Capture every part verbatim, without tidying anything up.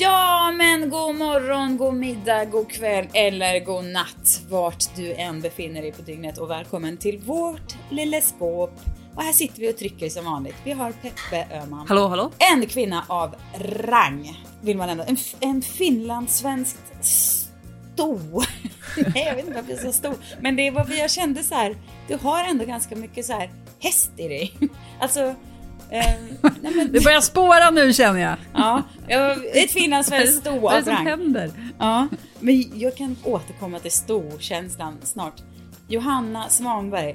Ja, men god morgon, god middag, god kväll eller god natt vart du än befinner dig på dygnet, och välkommen till vårt lilla skåp. Och här sitter vi och trycker som vanligt. Vi har Peppe Öhman. Hallå, hallå. En kvinna av rang, vill man ändå. En, en finlandssvensk stor. Nej, jag vet inte varför jag är så stor. Men det är vad jag kände så här. Du har ändå ganska mycket så här häst i dig. Alltså, eh, nej men... Det börjar spåra nu, känner jag. Ja, det finns väldigt stor. Vad är det som händer? Ja, men jag kan återkomma till storkänslan snart. Johanna Smångberg.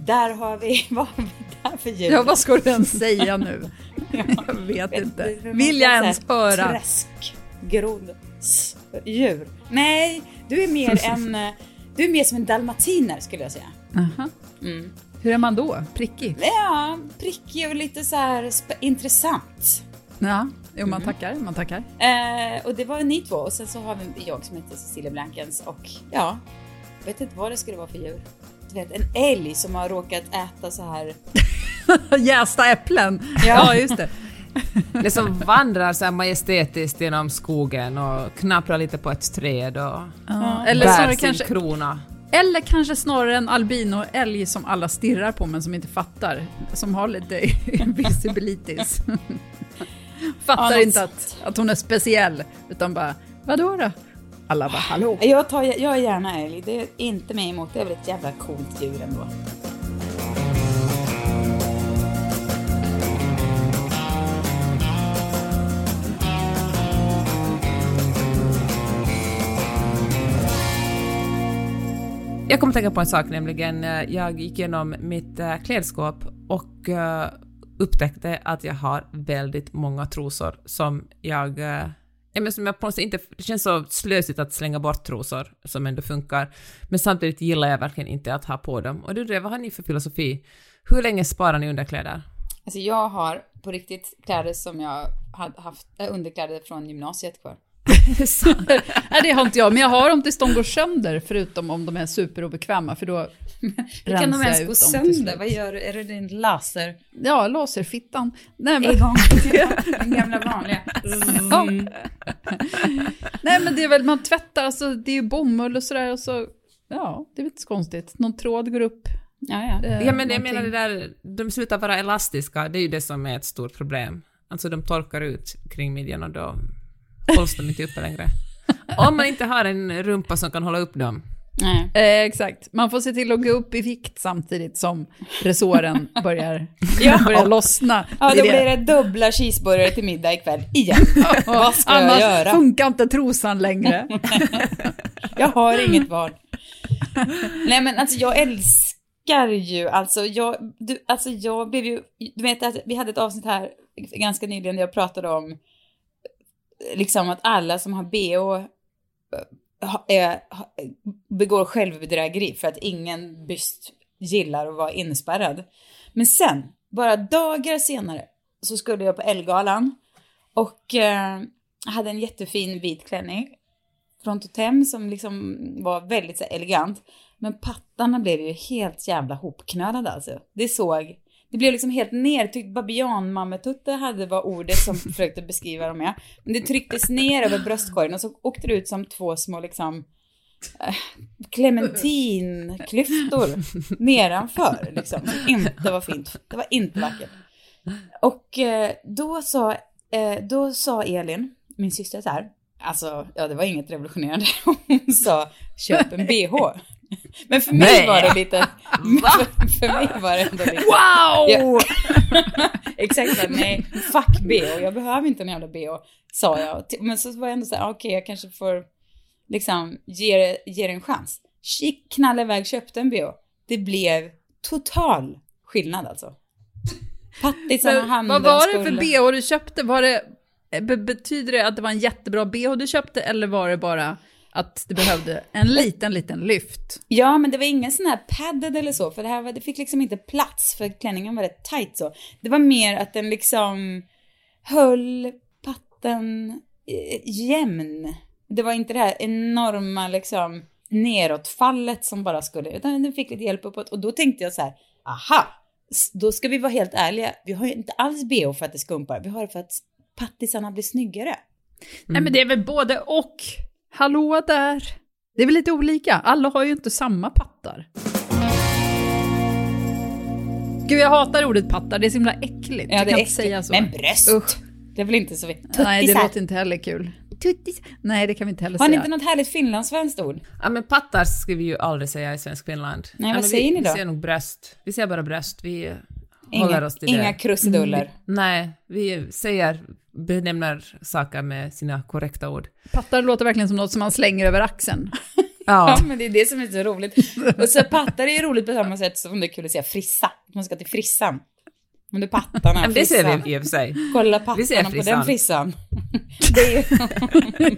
Där har vi, vad har vi där för djur? Ja, vad ska du ens säga nu? Ja, jag vet inte. Vill jag ens höra? Träsk, grod, djur. Nej, du är mer en, du är mer som en dalmatiner, skulle jag säga. Aha. Mm. Hur är man då? Prickig? Ja, prickig och lite så här sp- intressant. Ja, jo, man mm. tackar, man tackar. Eh, och det var ni två, och sen så har vi jag som heter Cecilia Blankens, och ja, vet inte vad det skulle vara för djur. Du vet, en älg som har råkat äta så här jästa äpplen. Ja, ja just det. Det som vandrar så här majestätiskt genom skogen och knapprar lite på ett träd och ja. Eller bär sin kanske, krona. Eller kanske snarare en albino-älg som alla stirrar på men som inte fattar. Som har lite invisibilitis. Fattar ja, inte att, att hon är speciell, utan bara, vadå då? Alla bara, hallå. Jag tar, jag, jag är gärna älg. Det är inte mig emot. Det är väl ett jävla coolt djur ändå. Jag kommer tänka på en sak, nämligen jag gick igenom mitt äh, klädskåp och äh, upptäckte att jag har väldigt många trosor som jag äh, men som jag på något inte, det känns så slösigt att slänga bort trosor som ändå funkar, men samtidigt gillar jag verkligen inte att ha på dem. Och du Drev, vad har ni för filosofi? Hur länge sparar ni underkläder? Alltså jag har på riktigt kläder som jag har haft, äh, underkläder från gymnasiet kvar. Nej, det har inte jag, men jag har dem tills de går sönder, förutom om de är superobekvämma, för då kan de ens gå sönder. Vad gör du? Är det din laser? Ja, laserfittan. Nej, men... Den gamla vanliga. Mm. Nej, men det är väl, man tvättar, alltså, det är ju bomull och sådär, och så, ja, det är inte så konstigt. Någon tråd går upp. Ja, ja. Eh, ja, men jag menar det där, de slutar vara elastiska, det är ju det som är ett stort problem. Alltså de torkar ut kring midjan och då hålls de inte uppe längre. Om man inte har en rumpa som kan hålla upp dem. Nej. Eh, exakt. Man får se till att gå upp i vikt samtidigt som resåren börjar, ja. börjar lossna. Ja, då blir det dubbla cheeseburgare till middag ikväll igen. Vad ska Annars jag göra? Funkar inte trosan längre. Jag har inget val. Nej, men alltså jag älskar ju, alltså jag, du, alltså jag blev ju, du vet att vi hade ett avsnitt här ganska nyligen där jag pratade om liksom att alla som har B H är, begår självbedrägeri för att ingen byst gillar att vara inspärrad. Men sen, bara dagar senare, så skulle jag på Elle-galan och eh, hade en jättefin vit klänning från Totem som liksom var väldigt så här elegant. Men pattarna blev ju helt jävla hopknödade alltså. Det såg... Det blev liksom helt nertryckt. Babianmammetutte hade var ordet som försökte beskriva dem med. Men det trycktes ner över bröstkorgen och så åkte det ut som två små liksom äh, clementinklyftor nedanför liksom. Det inte var fint. Det var inte vackert. Och eh, då sa eh, då sa Elin, min syster, så här, alltså ja, det var inget revolutionerande. Hon sa köp en B H. Men för mig Nej. var det lite för, för mig var det ändå lite wow! Ja. Exakt, nej, fuck B H, jag behöver inte en jävla B H, sa jag. Men så var jag ändå så här, okej, okay, jag kanske får liksom ge, ge det en chans. Chick, knallade iväg, köpte en B H. Det blev total skillnad alltså. Pattisarna hamnade. Vad var det för B H du köpte? Var det, be- betyder det att det var en jättebra B H du köpte? Eller var det bara att det behövde en liten, liten lyft? Ja, men det var ingen sån här padded eller så. För det här var, det fick liksom inte plats. För klänningen var rätt tajt så. Det var mer att den liksom höll patten jämn. Det var inte det här enorma liksom neråtfallet som bara skulle, utan den fick lite hjälp uppåt. Och då tänkte jag så här, aha, då ska vi vara helt ärliga. Vi har ju inte alls B H för att det skumpar. Vi har det för att pattisarna blir snyggare. Mm. Nej, men det är väl både och. Hallå där. Det är väl lite olika. Alla har ju inte samma pattar. Gud, jag hatar ordet pattar. Det är så himla äckligt. Ja, det är äckligt. Säga så. Men bröst. Usch. Det är väl inte så vi... Tuttisar. Nej, det låter inte heller kul. Tuttis. Nej, det kan vi inte heller säga. Har ni inte något härligt finlandssvenskt ord? Ja, men pattar ska vi ju aldrig säga i svensk Finland. Nej, vad ja, säger vi, ni då? Vi säger nog bröst. Vi säger bara bröst. Vi inga, håller oss till inga det. Inga krusiduller. Mm. Nej, vi säger, benämnar saker med sina korrekta ord. Pattar låter verkligen som något som man slänger över axeln. Ja, ja, men det är det som är så roligt. Och så pattar är ju roligt på samma sätt som det är kul att säga frissa. Man ska till frissan. Men det är pattarna. Men det ser vi i och för sig. Kolla pattarna på den frissan. Det är ju...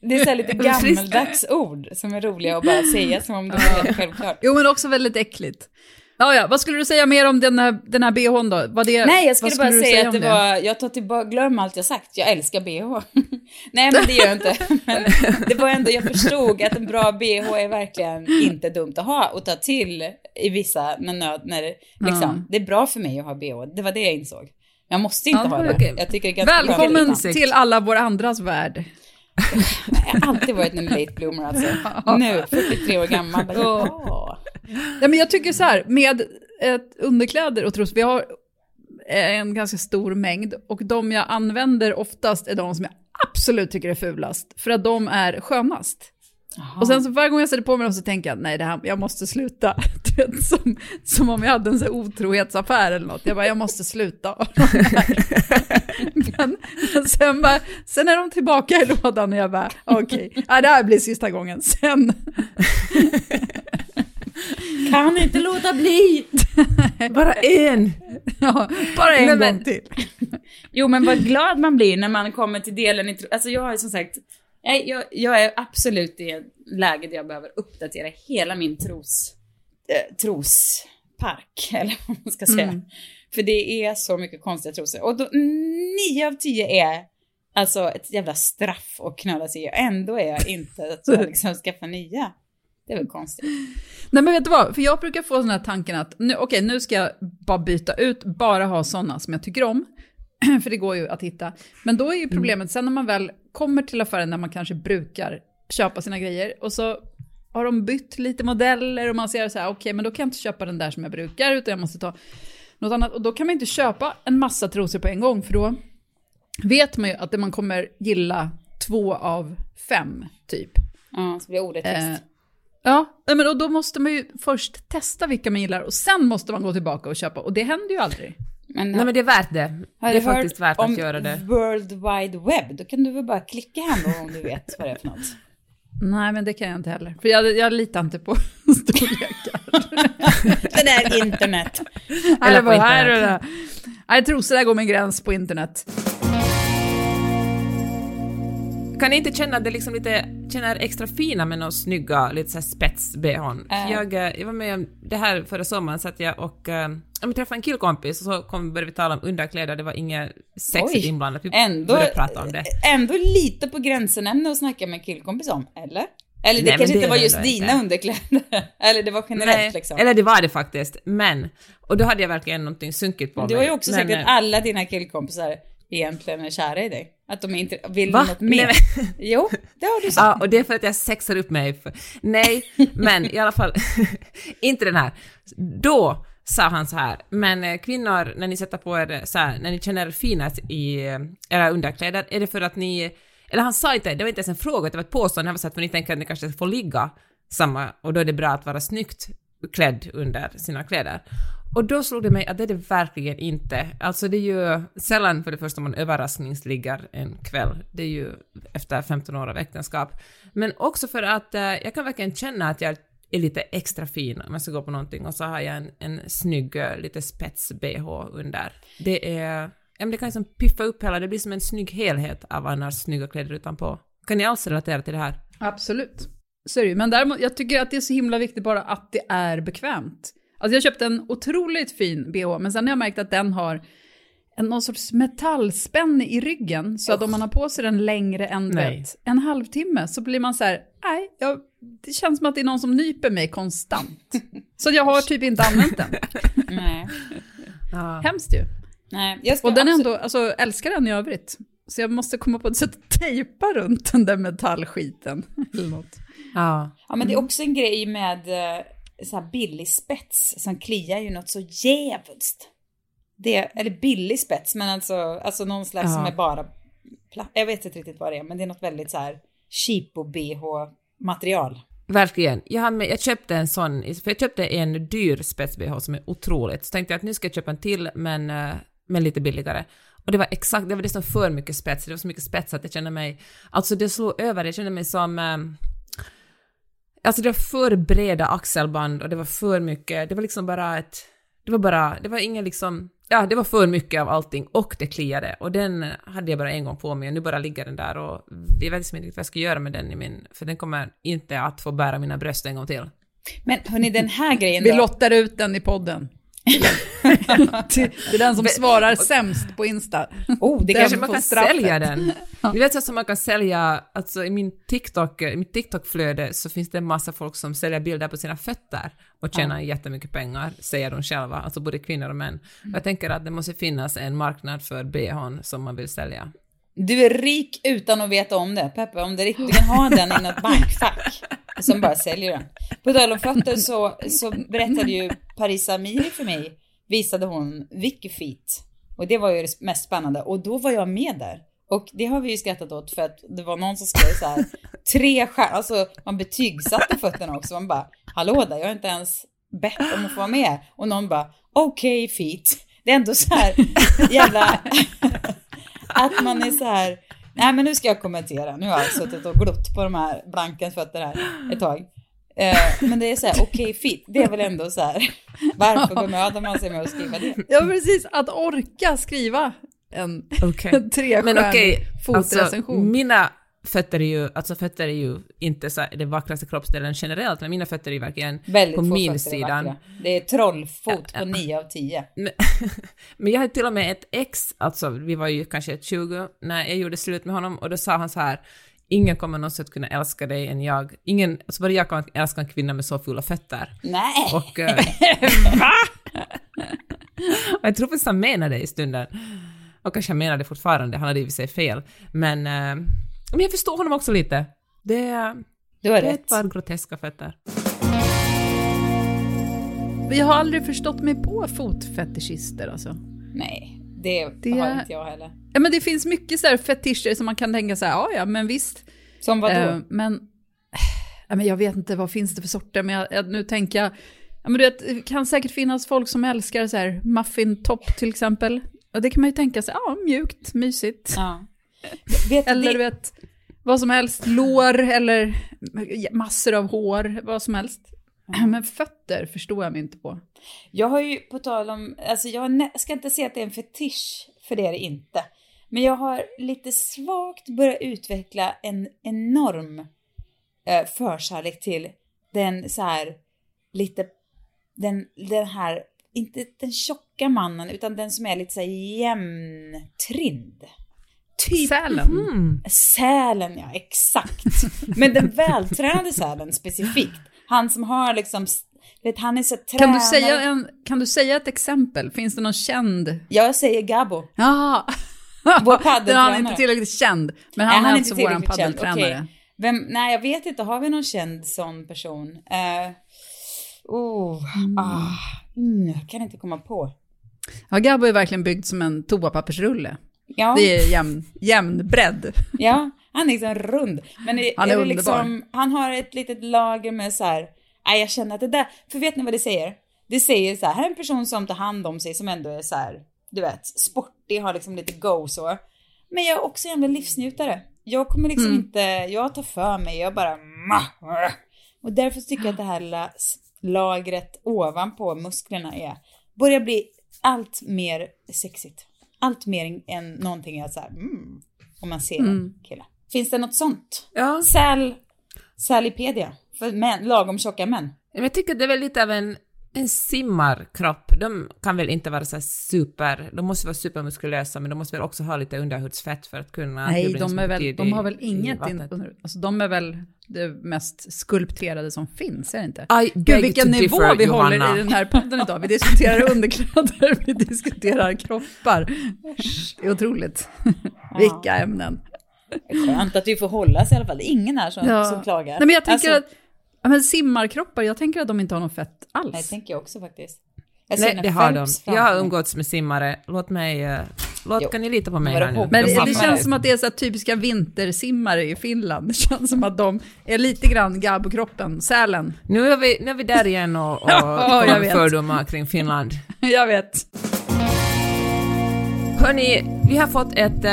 det är så lite gammaldags ord som är roliga att bara säga som om det var helt självklart. Jo, men också väldigt äckligt. Ja, ja. Vad skulle du säga mer om den här, den här B H:n då? Vad det, nej, jag skulle, skulle bara säga, säga att det, det var... Jag tar tillbaka, glöm allt jag sagt. Jag älskar B H. Nej, men det gör jag inte. Men det var ändå, jag förstod att en bra B H är verkligen inte dumt att ha och ta till i vissa när, nöd, när liksom, mm. det är bra för mig att ha B H. Det var det jag insåg. Jag måste inte ja, ha det. Okay. Jag tycker det är välkommen till alla våra andras värld. Jag har alltid varit en late bloomer alltså. Nu, fyrtiotre år gammal. Bara, ja. Ja, men jag tycker så här, med ett underkläder och trots vi har en ganska stor mängd och de jag använder oftast är de som jag absolut tycker är fulast för att de är skönast. Aha. Och sen så varje gång jag sätter på mig dem så tänker jag nej, det här, jag måste sluta. som, som om jag hade en så här otrohetsaffär eller något. Jag bara, jag måste sluta. men, men sen, bara, sen är de tillbaka i lådan och jag bara, okej. Okay. Ja, det här blir sista gången. Sen... kan inte låta bli. bara en. Ja, bara en men, gång men, till. Jo, men vad glad man blir när man kommer till delen. I, alltså jag har ju som sagt... Nej, jag, jag är absolut i ett läge där jag behöver uppdatera hela min tros, eh, trospark, eller vad man ska säga. Mm. För det är så mycket konstiga trosor. Och då, nio av tio är alltså ett jävla straff och knöda sig. Ändå är jag inte att jag liksom skaffa nya. Det är väl konstigt. Nej, men vet du vad? För jag brukar få sån här tanken att nu, okej, nu ska jag bara byta ut, bara ha sådana som jag tycker om. För det går ju att hitta. Men då är ju problemet, sen när man väl kommer till affären där man kanske brukar köpa sina grejer och så har de bytt lite modeller och man ser så här, okej, okay, men då kan jag inte köpa den där som jag brukar utan jag måste ta något annat. Och då kan man inte köpa en massa trosor på en gång för då vet man ju att man kommer gilla två av fem typ. Ja, så blir ordet eh, ja, men och då måste man ju först testa vilka man gillar och sen måste man gå tillbaka och köpa och det händer ju aldrig. Men, nej, men det är värt det. Det är faktiskt värt att göra det. World Wide Web, då kan du väl bara klicka hem om du vet vad det är för något. Nej, men det kan jag inte heller. För jag, jag litar inte på storlekar. Det där internet. Eller på internet. Här är det. Jag tror så där går min gräns på internet. Kan ni inte känna att det liksom lite känner extra fina med någon snygga lite så här spets B H:n? Äh. Jag, jag var med om det här förra sommaren så att jag och äh, jag träffade en killkompis och så kom, började vi tala om underkläder. Det var inget sexigt inblandat. Vi ändå, började prata om det. Ändå lite på gränsen ämne att snacka med en killkompis om, eller? Eller det nej, kanske det inte var just dina inte. Underkläder. Eller det var generellt nej, liksom. Eller det var det faktiskt. Men, och då hade jag verkligen någonting sunkigt på mig. Du har ju också men, sagt att alla dina killkompisar egentligen är kära i dig. Att de inte vill va? Något mer. Nej, jo, det har du sagt. Ja, och det är för att jag sexar upp mig. För... Nej, men i alla fall inte den här. Då sa han så här, men kvinnor när ni sätter på er så här, när ni känner er finast i era underkläder, är det för att ni, eller han sa inte, det var inte ens en fråga, det var ett påstående, han var så att ni tänker att ni kanske får ligga samma, och då är det bra att vara snyggt klädd under sina kläder. Och då slog det mig att det är det verkligen inte. Alltså det är ju sällan för det första man överraskningsliggar en kväll. Det är ju efter femton år av äktenskap. Men också för att eh, jag kan verkligen känna att jag är lite extra fin om jag ska gå på någonting, och så har jag en, en snygg lite spets-B H under. Det är, det kan liksom piffa upp hela, det blir som en snygg helhet av annars snygga kläder utanpå. Kan ni alls relatera till det här? Absolut. Så är det ju. Men däremot, jag tycker att det är så himla viktigt bara att det är bekvämt. Alltså jag köpte en otroligt fin B H, men sen har jag märkt att den har en, någon sorts metallspänne i ryggen. Så oh. att om man har på sig den längre än vet, en halvtimme så blir man så här, nej, jag, det känns som att det är någon som nyper mig konstant. Så jag har typ inte använt den. Nej. Hemskt ju. Nej, jag ska och den absolut... ändå, alltså, älskar den i övrigt. Så jag måste komma på ett sätt att tejpa runt den där metallskiten. Eller något. Ja. Ja, men det är också en grej med så här billig spets som kliar ju något så jävligt. Det, eller billig spets, men alltså, alltså någon slags ja. som är bara... Jag vet inte riktigt vad det är, men det är något väldigt så här cheapo-B H-material. Verkligen. Jag, har med, jag köpte en sån, för jag köpte en dyr spets-B H som är otroligt. Så tänkte jag att nu ska jag köpa en till, men, men lite billigare. Och det var exakt, det var liksom för mycket spets. Det var så mycket spets att jag kände mig... Alltså det slog över, jag kände mig som... Alltså det var för breda axelband och det var för mycket. Det var liksom bara ett... Det var bara... Det var ingen liksom... Ja, det var för mycket av allting och det kliade. Och den hade jag bara en gång på mig och nu bara ligger den där. Och jag vet inte riktigt vad jag ska göra med den i min... För den kommer inte att få bära mina bröst en gång till. Men hörni, den här grejen då? Vi lottar ut den i podden. Det är den som svarar sämst på Insta. Oh, det den kanske man kan straffet. Sälja den. Vi vet så som man kan sälja, alltså i min TikTok, i mitt TikTok-flöde så finns det en massa folk som säljer bilder på sina fötter och tjänar ja. jättemycket pengar, säger de själva, alltså både kvinnor och män. Mm. Jag tänker att det måste finnas en marknad för B H som man vill sälja. Du är rik utan att veta om det, Peppe, om du riktigt har den i något bankfack som bara säljer den. På tal om fötter så, så berättade ju Parisa Miri för mig, visade hon Wikifeet, och det var ju det mest spännande, och då var jag med där. Och det har vi ju skrattat åt för att det var någon som skrev så här, tre stjärnor, alltså man betygsatte fötterna också, man bara, hallå där, jag har inte ens bett om att få vara med. Och någon bara, okej okay, feet, det är ändå så här jävla... Att man är så här, nej men nu ska jag kommentera. Nu har jag suttit och glott på de här Blankens fötter här ett tag. Eh, men det är så här, okej okay, fit. Det är väl ändå så här, varför bemödar man sig med att skriva det? Ja precis, att orka skriva en, okay. en trestjärnig okay, fotrecension. Alltså, mina fötter är ju, alltså fötter är ju inte så här, det vackraste kroppsdelen generellt, men mina fötter är verkligen väldigt på min sidan. Är det är trollfot på nio av tio. Men, men jag hade till och med ett ex, alltså vi var ju kanske tjugo när jag gjorde slut med honom, och då sa han så här, ingen kommer någonsin att kunna älska dig än jag. Ingen, alltså bara jag kan älska en kvinna med så fulla fötter. Nej! Och, och jag tror att han menade det i stunden. Och kanske han menade fortfarande, han hade i sig fel. Men... Men jag förstår honom också lite. Det, det är rätt. Ett par groteska fötter. Jag har aldrig förstått mig på fotfetischister. Alltså. Nej, det, det har inte jag heller. Ja, men det finns mycket så här fetischer som man kan tänka så här, ja, ja men visst. Som vadå? Eh, men, ja, men jag vet inte, vad finns det för sorter? Men jag, jag, nu tänker jag, ja, men du vet, det kan säkert finnas folk som älskar så här muffintopp till exempel. Och det kan man ju tänka sig, ja, mjukt, mysigt. Ja. Vet eller du vet vad som helst, lår eller massor av hår, vad som helst. Men fötter förstår jag mig inte på. Jag har ju på tal om, alltså jag nä- ska inte säga att det är en fetisch, för det är det inte. Men jag har lite svagt börjat utveckla en enorm eh, förkärlek till den så här lite den, den här, inte den tjocka mannen utan den som är lite så här jämntrind. Typ, sälen. Mm. Sälen, ja, exakt. Men den vältränade sälen specifikt. Han som har liksom, vet, han är så tränad. Kan du säga en, kan du säga ett exempel? Finns det någon känd? Jag säger Gabo. Ja. Vår han är inte tillräckligt känd, men han, nej, han är, är alltså vår paddeltränare. Okay. Vem, nej, jag vet inte. Har vi någon känd sån person? Uh, oh, mm. ah, mm, jag kan inte komma på. Ja, Gabo är verkligen byggd som en toapappersrulle. Ja. Det är jämn, jämn bredd. Ja, han är liksom rund. Men är, han är, är liksom, han har ett litet lager med så här, nej jag känner att det där, för vet ni vad det säger? Det säger så här, här är en person som tar hand om sig, som ändå är så här, du vet, sportig, har liksom lite go så. Men jag är också en livsnjutare. Jag kommer liksom mm. inte, jag tar för mig, jag bara, och Och därför tycker jag att det här lilla lagret ovanpå musklerna är, börjar bli allt mer sexigt. Allt mer än någonting jag så här, mm, om man ser mm. en kille. Finns det något sånt? Ja. Säl, sälipedia. För män, lagom tjocka män. Jag tycker det är väl lite av en, en simmarkropp. De kan väl inte vara så här super... De måste vara supermuskulösa, men de måste väl också ha lite underhudsfett för att kunna... Nej, de, är väl, de har väl inget... In, alltså, de är väl det mest skulpterade som finns, är det inte? I Gud, vilken nivå differ, vi Johanna. Håller i den här podden idag. Vi diskuterar underkläder, vi diskuterar kroppar. Det är otroligt. Vilka ämnen. Skönt att du får hålla sig i alla fall. Det är ingen här som, ja. som klagar. Nej, men jag tänker alltså, att... Men simmarkroppar, jag tänker att de inte har något fett alls. Nej, tänker jag också faktiskt. Jag Nej, det har de. Fram. Jag har umgåtts med simmare. Låt mig... Uh, låt, jo. Kan ni lita på mig här nu? Men de det, det känns som att det är så här typiska vintersimmare i Finland. Det känns som att de är lite grann gabb på kroppen, sälen. Nu är vi, nu är vi där igen och, och oh, fördomar kring Finland. Jag vet. Hörrni, vi har fått ett,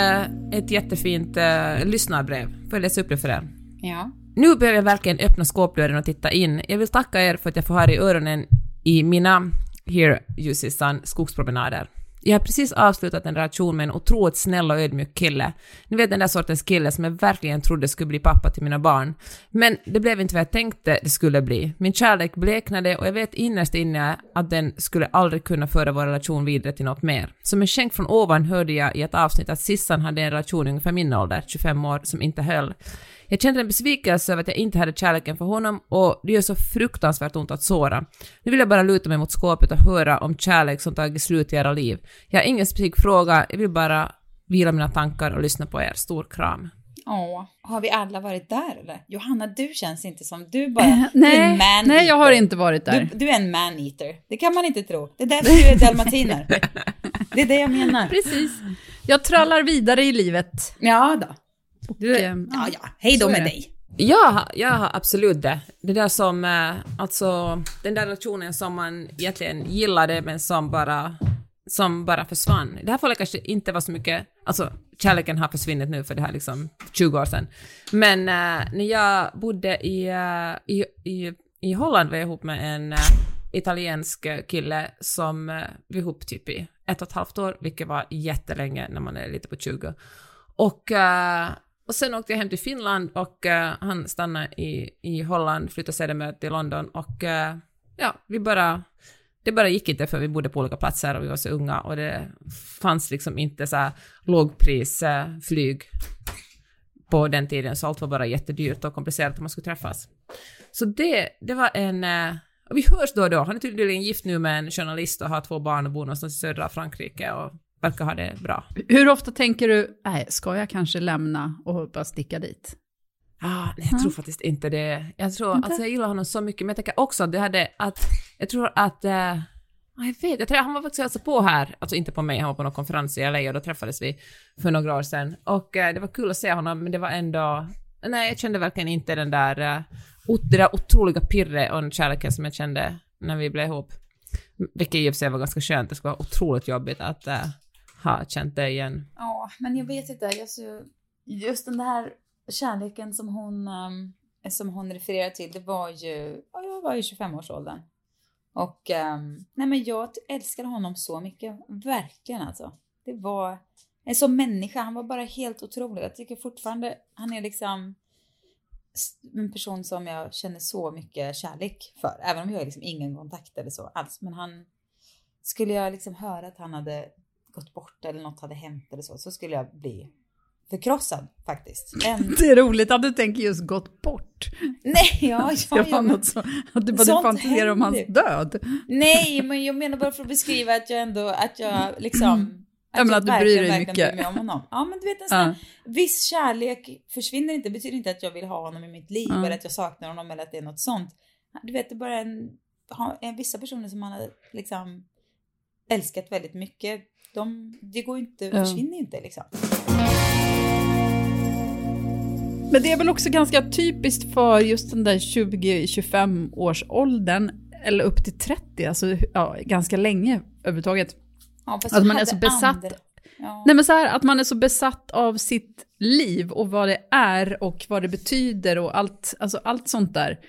ett jättefint uh, lyssnarbrev. Får jag läsa upp det för er? Ja. Nu behöver jag verkligen öppna skåpdörren och titta in. Jag vill tacka er för att jag får höra i öronen i mina Here You See Sun skogspromenader. Jag har precis avslutat en relation med en otroligt snäll och ödmjuk kille. Ni vet den där sortens kille som jag verkligen trodde skulle bli pappa till mina barn. Men det blev inte vad jag tänkte det skulle bli. Min kärlek bleknade och jag vet innerst inne att den skulle aldrig kunna föra vår relation vidare till något mer. Som en skänk från ovan hörde jag i ett avsnitt att Sissan hade en relation ungefär min ålder, tjugofem år, som inte höll. Jag kände en besvikelse över att jag inte hade kärleken för honom och det gör så fruktansvärt ont att såra. Nu vill jag bara luta mig mot skåpet och höra om kärlek som tagit slut i era liv. Jag har ingen specifik fråga, jag vill bara vila mina tankar och lyssna på er. Stor kram. Åh, har vi alla varit där eller? Johanna, du känns inte som, du bara, äh, nej, du är en man-eater. Nej, jag har inte varit där. Du, du är en man-eater, det kan man inte tro. Det är därför du är dalmatiner. Det är det jag menar. Precis, jag trallar vidare i livet. Ja då. Och, du, ja, ja, hej då med dig. Ja, jag har absolut det. Det där som, alltså den där relationen som man egentligen gillade men som bara som bara försvann. Det här fallet kanske inte var så mycket, alltså kärleken har försvunnit nu för det här liksom tjugo år sedan. Men uh, när jag bodde i, uh, i, i, i Holland var jag ihop med en uh, italiensk kille som uh, vi ihop typ i ett och ett halvt år, vilket var jättelänge när man är lite på tjugo. Och, och sen åkte jag hem till Finland och han stannade i, i Holland, flyttade sedan med till London och ja, vi bara, det bara gick inte för vi bodde på olika platser och vi var så unga och det fanns liksom inte så här lågprisflyg på den tiden, så allt var bara jättedyrt och komplicerat om man skulle träffas. Så det, det var en... Och vi hörs då och då. Han är tydligen gift nu med en journalist och har två barn och bor någonstans i södra Frankrike och verkar ha det bra. Hur ofta tänker du, nej, ska jag kanske lämna och bara sticka dit? Ah, nej, jag mm. tror faktiskt inte det. Jag tror, inte? Alltså jag gillar honom så mycket, men jag tänker också att det hade, att jag tror att, eh, jag vet, jag tror, han var faktiskt alltså på här, alltså inte på mig, han var på någon konferens i L A och då träffades vi för några år sedan. Och eh, det var kul att se honom, men det var ändå, nej, jag kände verkligen inte den där, eh, det där otroliga pirre och kärleken som jag kände när vi blev ihop. Vilket i och för sig var ganska skönt, det skulle vara otroligt jobbigt att... Eh, ha känt det igen. Ja, men jag vet inte. Jag så, just den här kärleken som hon, um, som hon refererar till, det var ju, ja, jag var ju tjugofem-årsåldern. Och um, nej, men jag älskade honom så mycket. Verkligen alltså. Det var, en sån människa, han var bara helt otrolig. Jag tycker fortfarande, han är liksom en person som jag känner så mycket kärlek för. Även om jag har liksom ingen kontakt eller så alls. Men han, skulle jag liksom höra att han hade gått bort eller något hade hänt eller så, så skulle jag bli förkrossad faktiskt. En... Det är roligt att du tänker just gått bort. Nej, ja, ja, jag men... något så, att du bara fantiserar om hans död. Nej, men jag menar bara för att beskriva att jag ändå, att jag liksom, att, jag jag att du bryr dig mycket mig om honom. Ja, men du vet en sån uh. viss kärlek försvinner inte, betyder inte att jag vill ha honom i mitt liv uh. eller att jag saknar honom eller att det är något sånt. Du vet, det är bara en, en vissa personer som man har liksom älskat väldigt mycket. De, det går inte, mm. försvinner inte liksom. Men det är väl också ganska typiskt för just den där tjugo till tjugofem års åldern eller upp till trettio, alltså ja, ganska länge överhuvudtaget. Ja, att man är så besatt. Ja. Nej, men så här, att man är så besatt av sitt liv och vad det är och vad det betyder och allt, alltså allt sånt där.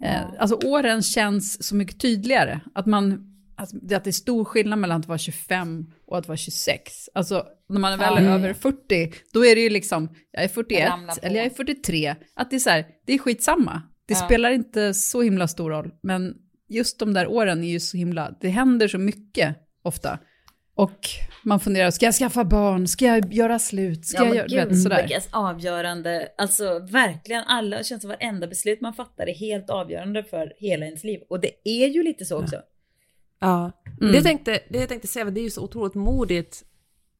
Eh, alltså åren känns så mycket tydligare. Att, man, alltså, att det är stor skillnad mellan att vara tjugofem och att vara tjugosex. Alltså när man är väl mm. över fyrtio, då är det ju liksom, jag är fyrtioett jag eller jag är fyrtiotre. Att det är så här, det är skitsamma. Det ja. spelar inte så himla stor roll. Men just de där åren är ju så himla, det händer så mycket ofta. Och man funderar, ska jag skaffa barn? Ska jag göra slut? Ska ja, jag göra sådär? Vilket avgörande. Alltså verkligen alla, det känns som varenda beslut man fattar är helt avgörande för hela ens liv. Och det är ju lite så också. Ja, ja. Mm. Det, jag tänkte, det jag tänkte säga, det är ju så otroligt modigt.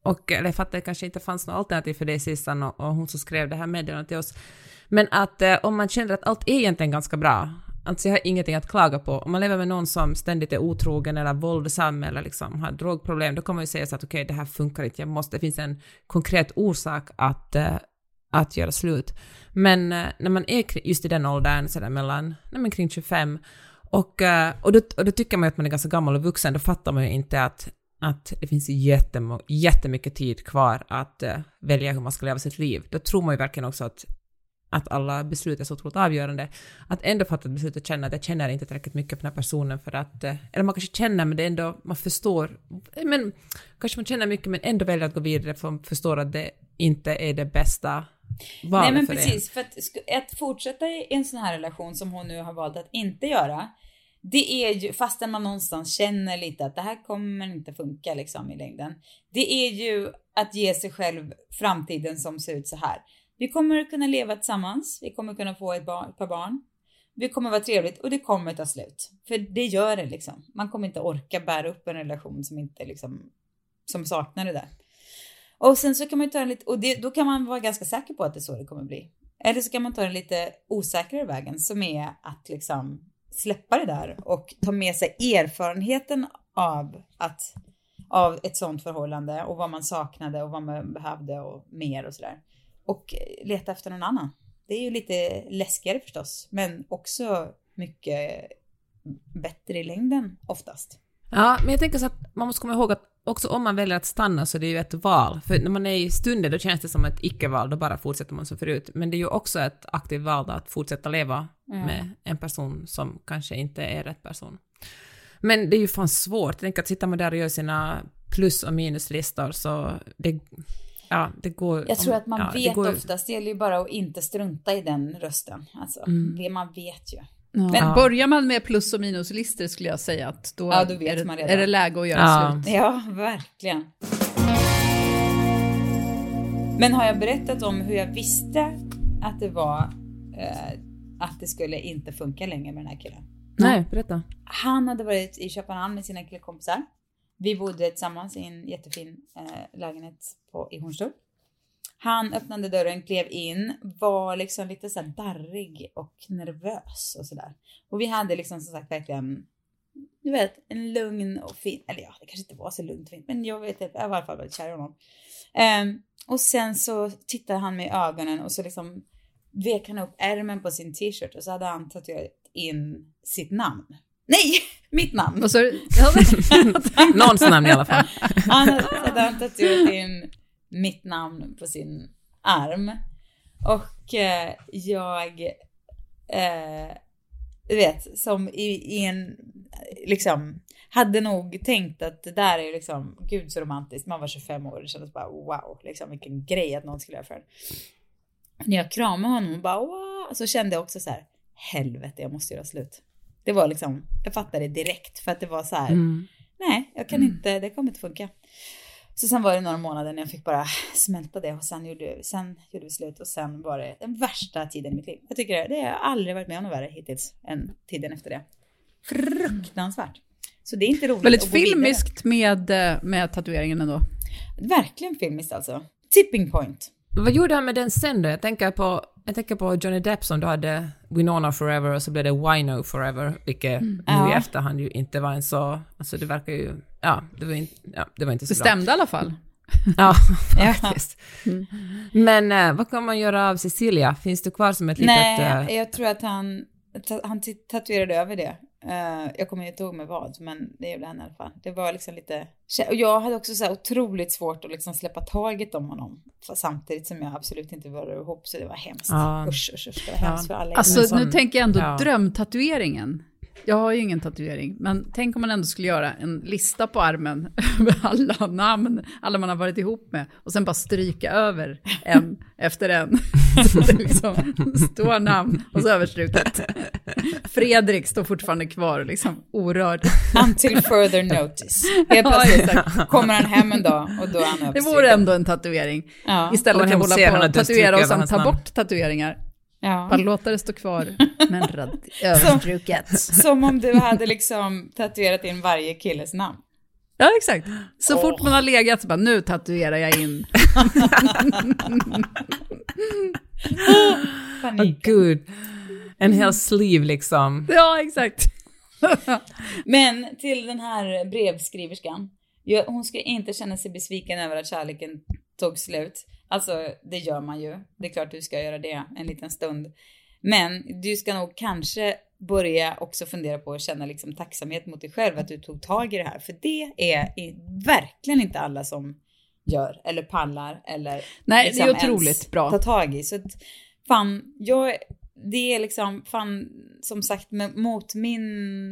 Och eller jag fattar, det kanske inte fanns något alternativ för det sista. Och, och hon som skrev det här meddelandet till oss. Men att eh, om man känner att allt är egentligen ganska bra. Alltså jag har ingenting att klaga på. Om man lever med någon som ständigt är otrogen eller våldsam eller liksom har drogproblem, då kommer man ju säga så att okej, okay, det här funkar inte. Jag måste, det finns en konkret orsak att, att göra slut. Men när man är just i den åldern, så där mellan, när man kring tjugofem och, och, då, och då tycker man att man är ganska gammal och vuxen, då fattar man ju inte att, att det finns jättem- jättemycket tid kvar att välja hur man ska leva sitt liv. Då tror man ju verkligen också att att alla beslut är så otroligt avgörande, att ändå fatta beslutet, känna att jag känner inte tillräckligt mycket på den här personen för att, eller man kanske känner, men det är ändå, man förstår, men kanske man känner mycket men ändå väljer att gå vidare för att förstå att det inte är det bästa valet. Nej men för precis, en. för att, att fortsätta i en sån här relation som hon nu har valt att inte göra, det är ju, fastän man någonstans känner lite att det här kommer inte funka liksom i längden, det är ju att ge sig själv framtiden som ser ut så här. Vi kommer kunna leva tillsammans. Vi kommer kunna få ett, bar- ett par barn. Vi kommer vara trevligt och det kommer ta slut. För det gör det liksom. Man kommer inte orka bära upp en relation som inte liksom, som saknar det där. Och sen så kan man ta en lite, och det, då kan man vara ganska säker på att det är så det kommer bli. Eller så kan man ta en lite osäkrare vägen som är att liksom släppa det där och ta med sig erfarenheten av att av ett sånt förhållande och vad man saknade och vad man behövde och mer och sådär. Och leta efter någon annan. Det är ju lite läskigare förstås. Men också mycket bättre i längden oftast. Ja, men jag tänker så att man måste komma ihåg att också om man väljer att stanna så är det ju ett val. För när man är i stunden då känns det som ett icke-val. Då bara fortsätter man som förut. Men det är ju också ett aktivt val att fortsätta leva mm. med en person som kanske inte är rätt person. Men det är ju fan svårt. Jag tänker att sitta man där och göra sina plus- och minuslistor så det... Ja, det går, jag tror om, att man ja, vet det går... oftast, det gäller ju bara att inte strunta i den rösten. Alltså, mm. det man vet ju. Ja. Men börjar man med plus- och minuslistor skulle jag säga att då, ja, då vet är, man redan. Är det läge att göra ja. slut. Ja, verkligen. Men har jag berättat om hur jag visste att det var eh, att det skulle inte funka längre med den här killen? Nej, berätta. Han hade varit i Köpenhamn med sina killkompisar. Vi bodde tillsammans i en jättefin eh, lägenhet på, i Hornstull. Han öppnade dörren, klev in, var liksom lite så här darrig och nervös och sådär. Och vi hade liksom som sagt verkligen, du vet, en lugn och fin, eller ja, det kanske inte var så lugnt och fint, men jag vet inte, jag var i alla fall väldigt kär i honom. Ehm, och sen så tittade han mig i ögonen och så liksom vek han upp ärmen på sin t-shirt och så hade han tatuerat in sitt namn. Nej, mitt namn. Och så, någons namn i alla fall. Han hade tatuerat in mitt namn på sin arm. Och eh, jag eh, vet, som i, i en liksom, hade nog tänkt att det där är liksom, gud så romantiskt. Man var tjugofem år och det kändes bara wow, liksom, vilken grej att någon skulle göra för. När jag kramade honom och bara wow, så kände jag också så här, helvete, jag måste göra slut. Det var liksom, jag fattade det direkt för att det var så här, mm. nej, jag kan mm. inte, det kommer inte funka. Så sen var det några månader när jag fick bara smälta det och sen gjorde, sen gjorde vi slut och sen var det den värsta tiden i mitt liv. Jag tycker det, det har jag aldrig varit med om värre hittills än tiden efter det. Fruktansvärt. Så det är inte roligt. Väldigt filmiskt med, med tatueringen ändå. Verkligen filmiskt alltså. Tipping point. Vad gjorde han med den sen då? Jag tänker på Jag tänker på Johnny Depp som du hade Winona Forever och så blev det Wino Forever, vilket mm. nu ja. i efterhand ju inte var en så, alltså det verkar ju ja, det var inte, ja, det var inte så bestämde bra. I alla fall. Ja, faktiskt. Mm. Men äh, vad kan man göra av Cecilia? Finns du kvar som ett litet... Nej, äh, jag tror att han, ta, han tatuerade över det Uh, jag kommer inte ihåg med vad, men det gjorde han i alla fall. Det var liksom lite... Och jag hade också så här otroligt svårt att liksom släppa taget om honom. Samtidigt som jag absolut inte var ihop, så det var hemskt. Ja. Usch, usch, usch, det var hemskt ja. för alla. Alltså som... nu tänker jag ändå ja. drömtatueringen. Jag har ju ingen tatuering, men tänk om man ändå skulle göra en lista på armen med alla namn, alla man har varit ihop med, och sen bara stryka över en efter en. Så det liksom står namn och så överstruket. Fredrik står fortfarande kvar liksom orörd. Until further notice. Helt plötsligt ja, kommer han hem en dag och då är han överstruket. Det vore ändå en tatuering. Ja. Istället för att hålla på och tatuera och sen ta bort tatueringar. Ja. Bara låta det stå kvar, men rad- överstruket. Som, som om du hade liksom tatuerat in varje killes namn. Ja, exakt. Så oh. fort man har legat så bara, nu tatuerar jag in. oh, gud. En hel sleeve liksom. Ja, exakt. Men till den här brevskriverskan. Hon ska inte känna sig besviken över att kärleken tog slut. Alltså, det gör man ju. Det är klart du ska göra det en liten stund. Men du ska nog kanske börja också fundera på att känna liksom tacksamhet mot dig själv att du tog tag i det här. För det är verkligen inte alla som gör eller pallar eller Nej, liksom det är otroligt bra. Tar tag i. Så att, fan, jag, det är liksom, fan, som sagt, mot min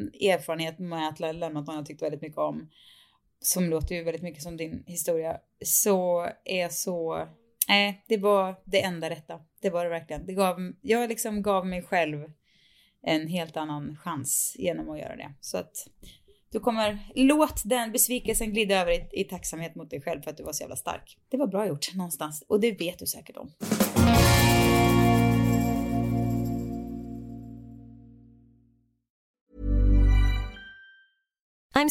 erfarenhet med att lämna någon jag tyckte väldigt mycket om, som låter ju väldigt mycket som din historia, så är så... Nej, det var det enda rätta. Det var det verkligen. Det gav, jag liksom gav mig själv en helt annan chans genom att göra det. Så att du kommer... Låt den besvikelsen glida över i, i tacksamhet mot dig själv för att du var så jävla stark. Det var bra gjort någonstans. Och det vet du säkert om. I'm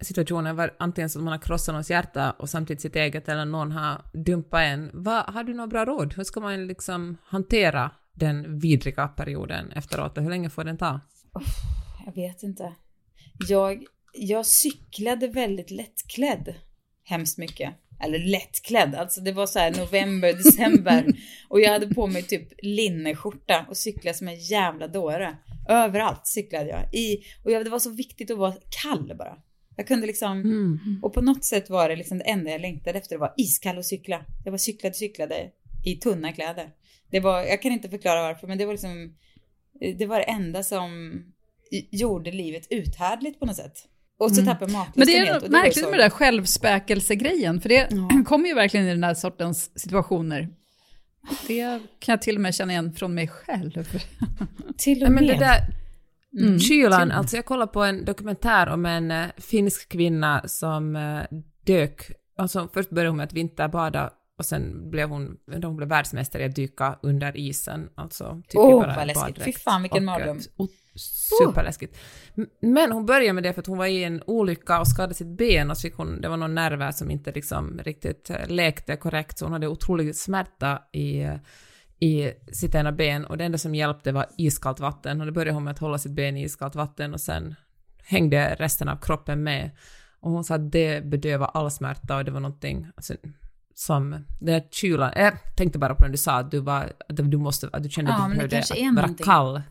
situationen var antingen så att man har krossat någons hjärta och samtidigt sitt eget, eller någon har dumpat en. Va, har du några bra råd? Hur ska man liksom hantera den vidriga perioden efteråt? Hur länge får den ta? Oh, jag vet inte. Jag, jag cyklade väldigt lättklädd. Hemskt mycket. Eller lättklädd. Alltså det var så här november, december. Och jag hade på mig typ linneskjorta och cyklade som en jävla dåre. Överallt cyklade jag. I, och jag, det var så viktigt att vara kall bara. Jag kunde liksom, mm. och på något sätt var det liksom det enda jag längtade efter, det var iskall och cykla. Jag var cyklade cyklade i tunna kläder. Det var, jag kan inte förklara varför, men det var liksom, det var det enda som gjorde livet uthärdligt på något sätt. Och så mm. tappade matlusten helt. Men det är märkligt med den där självspäkelsegrejen, för det ja. kommer ju verkligen i den här sortens situationer. Det kan jag till och med känna igen från mig själv. Till och med. Men det där... Mm. Kylan, alltså jag kollade på en dokumentär om en eh, finsk kvinna som eh, dök, alltså först började hon med att vinterbada och sen blev hon, hon blev världsmästare i att dyka under isen, alltså typ oh, bara vad läskigt, fy fan vilken mardröm, superläskigt. Men hon började med det för att hon var i en olycka och skadade sitt ben, och så fick hon, det var någon nerver som inte liksom riktigt lekte korrekt, så hon hade otroligt smärta i i sitt ena ben, och det enda som hjälpte var iskallt vatten, och det började hon med att hålla sitt ben i iskallt vatten och sen hängde resten av kroppen med, och hon sa att det bedövade all smärta, och det var någonting alltså, som det kylan, jag tänkte bara på när du sa att du, var, att du, måste, att du kände ja, att du behövde att vara kall,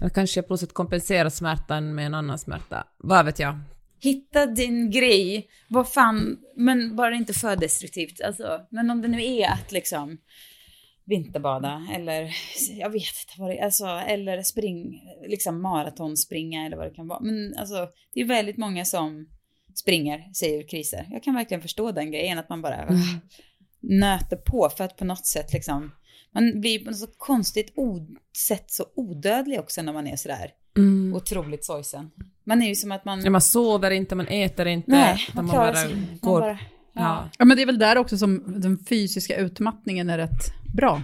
eller kanske plötsligt kompensera smärtan med en annan smärta, vad vet jag. Hitta din grej, vad fan, men bara inte för destruktivt alltså, men om det nu är att liksom vinterbada eller jag vet inte vad det är, alltså, eller spring, liksom maratonspringa eller vad det kan vara. Men alltså, det är väldigt många som springer sig ur kriser. Jag kan verkligen förstå den grejen att man bara mm. nöter på för att på något sätt liksom, man blir så konstigt od- sätt så odödlig också när man är sådär mm. otroligt sorgsen. Man är ju som att man... Ja, man sover inte, man äter inte. Nej, man, man bara sig. går... Man bara, ja. ja, men det är väl där också som den fysiska utmattningen är rätt bra.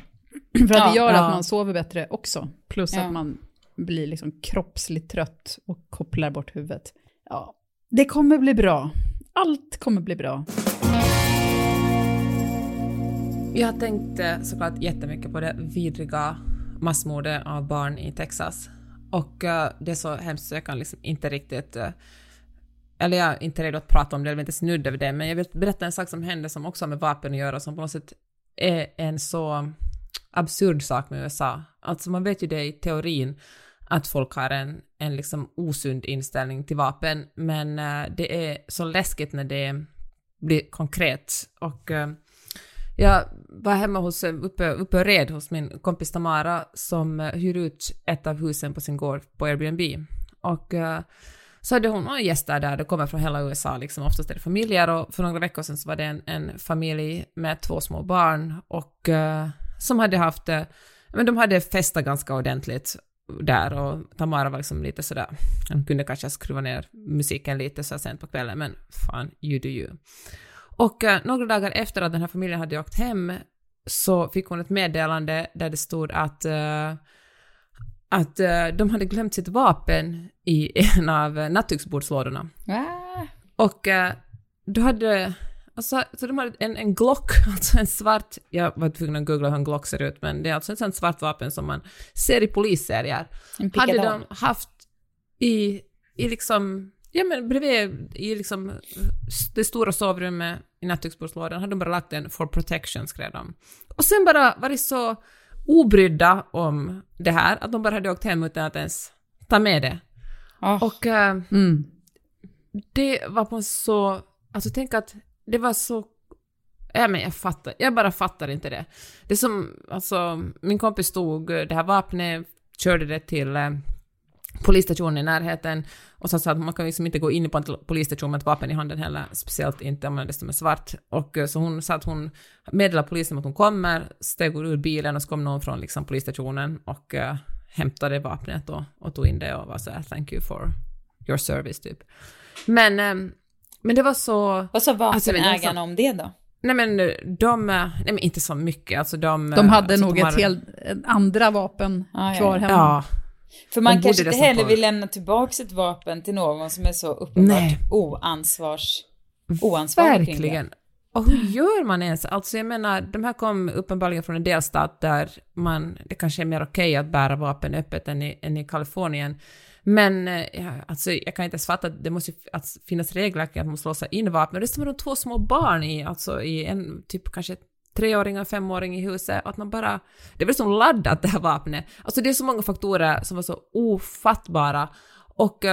För att ja, det gör ja. att man sover bättre också. Plus ja. att man blir liksom kroppsligt trött och kopplar bort huvudet. Ja, det kommer bli bra. Allt kommer bli bra. Jag tänkte såklart jättemycket på det vidriga massmordet av barn i Texas. Och uh, det är så hemskt så jag kan liksom inte riktigt... Uh, eller jag är inte redo att prata om det, jag vill inte snudda över det. Men jag vill berätta en sak som hände som också har med vapen att göra. Som på något sätt är en så absurd sak med U S A. Alltså man vet ju det i teorin att folk har en, en liksom osund inställning till vapen. Men uh, det är så läskigt när det blir konkret. Och... Uh, Jag var hemma hos, uppe, uppe och red hos min kompis Tamara som hyr ut ett av husen på sin gård på Airbnb. Och uh, så hade hon några gäster där, det kommer från hela U S A, liksom, oftast är det familjer. Och för några veckor sedan så var det en, en familj med två små barn och uh, som hade haft, uh, men de hade festat ganska ordentligt där. Och Tamara var liksom lite sådär, hon kunde kanske skruva ner musiken lite så sent på kvällen, men fan, you do you. Och eh, några dagar efter att den här familjen hade åkt hem så fick hon ett meddelande där det stod att, eh, att eh, de hade glömt sitt vapen i en av eh, nattduksbordslådorna. Ah. Och eh, då hade, alltså, så de hade en, en Glock, alltså en svart, jag var tvungen att googla hur en Glock ser ut, men det är alltså en sån svart vapen som man ser i polisserier. Hade de haft i, i liksom... Ja, men bredvid i liksom det stora sovrummet i nattduksbordslådan hade de bara lagt en for protection, skrev de. Och sen bara var det så obrydda om det här att de bara hade åkt hem utan att ens ta med det. Oh. Och äh, mm. det var på så... Alltså tänk att det var så... Ja, men jag fattar. Jag bara fattar inte det. Det som... Alltså, min kompis stod det här vapnet, körde det till... Äh, polisstationen i närheten och så sa att man kan liksom inte gå in på en polisstation med ett vapen i handen heller, speciellt inte om man dessutom är svart. Och så hon sa att hon meddelade polisen att hon kommer, steg ur bilen och så kom någon från liksom polisstationen och uh, hämtade vapnet och, och tog in det och var så här, thank you for your service typ. Men, um, men det var så... Vad sa vapenägarna alltså, om det då? Nej men, de, nej men inte så mycket. Alltså, de, de hade alltså, nog de ett hade... helt andra vapen ah, kvar hemma. Ja. För man kanske inte heller vill lämna tillbaka ett vapen till någon som är så uppenbart oansvars, oansvarig kring det. Och hur gör man ens? Alltså jag menar, de här kom uppenbarligen från en delstat där man, det kanske är mer okej att bära vapen öppet än i, än i Kalifornien. Men ja, alltså, jag kan inte ens fatta att det måste att finnas regler att man måste låsa in vapen. Det står de två små barn i, alltså i en typ kanske treåringar, femåring i huset och att man bara, det blir som laddat det här vapnet. Alltså det är så många faktorer som var så ofattbara och uh,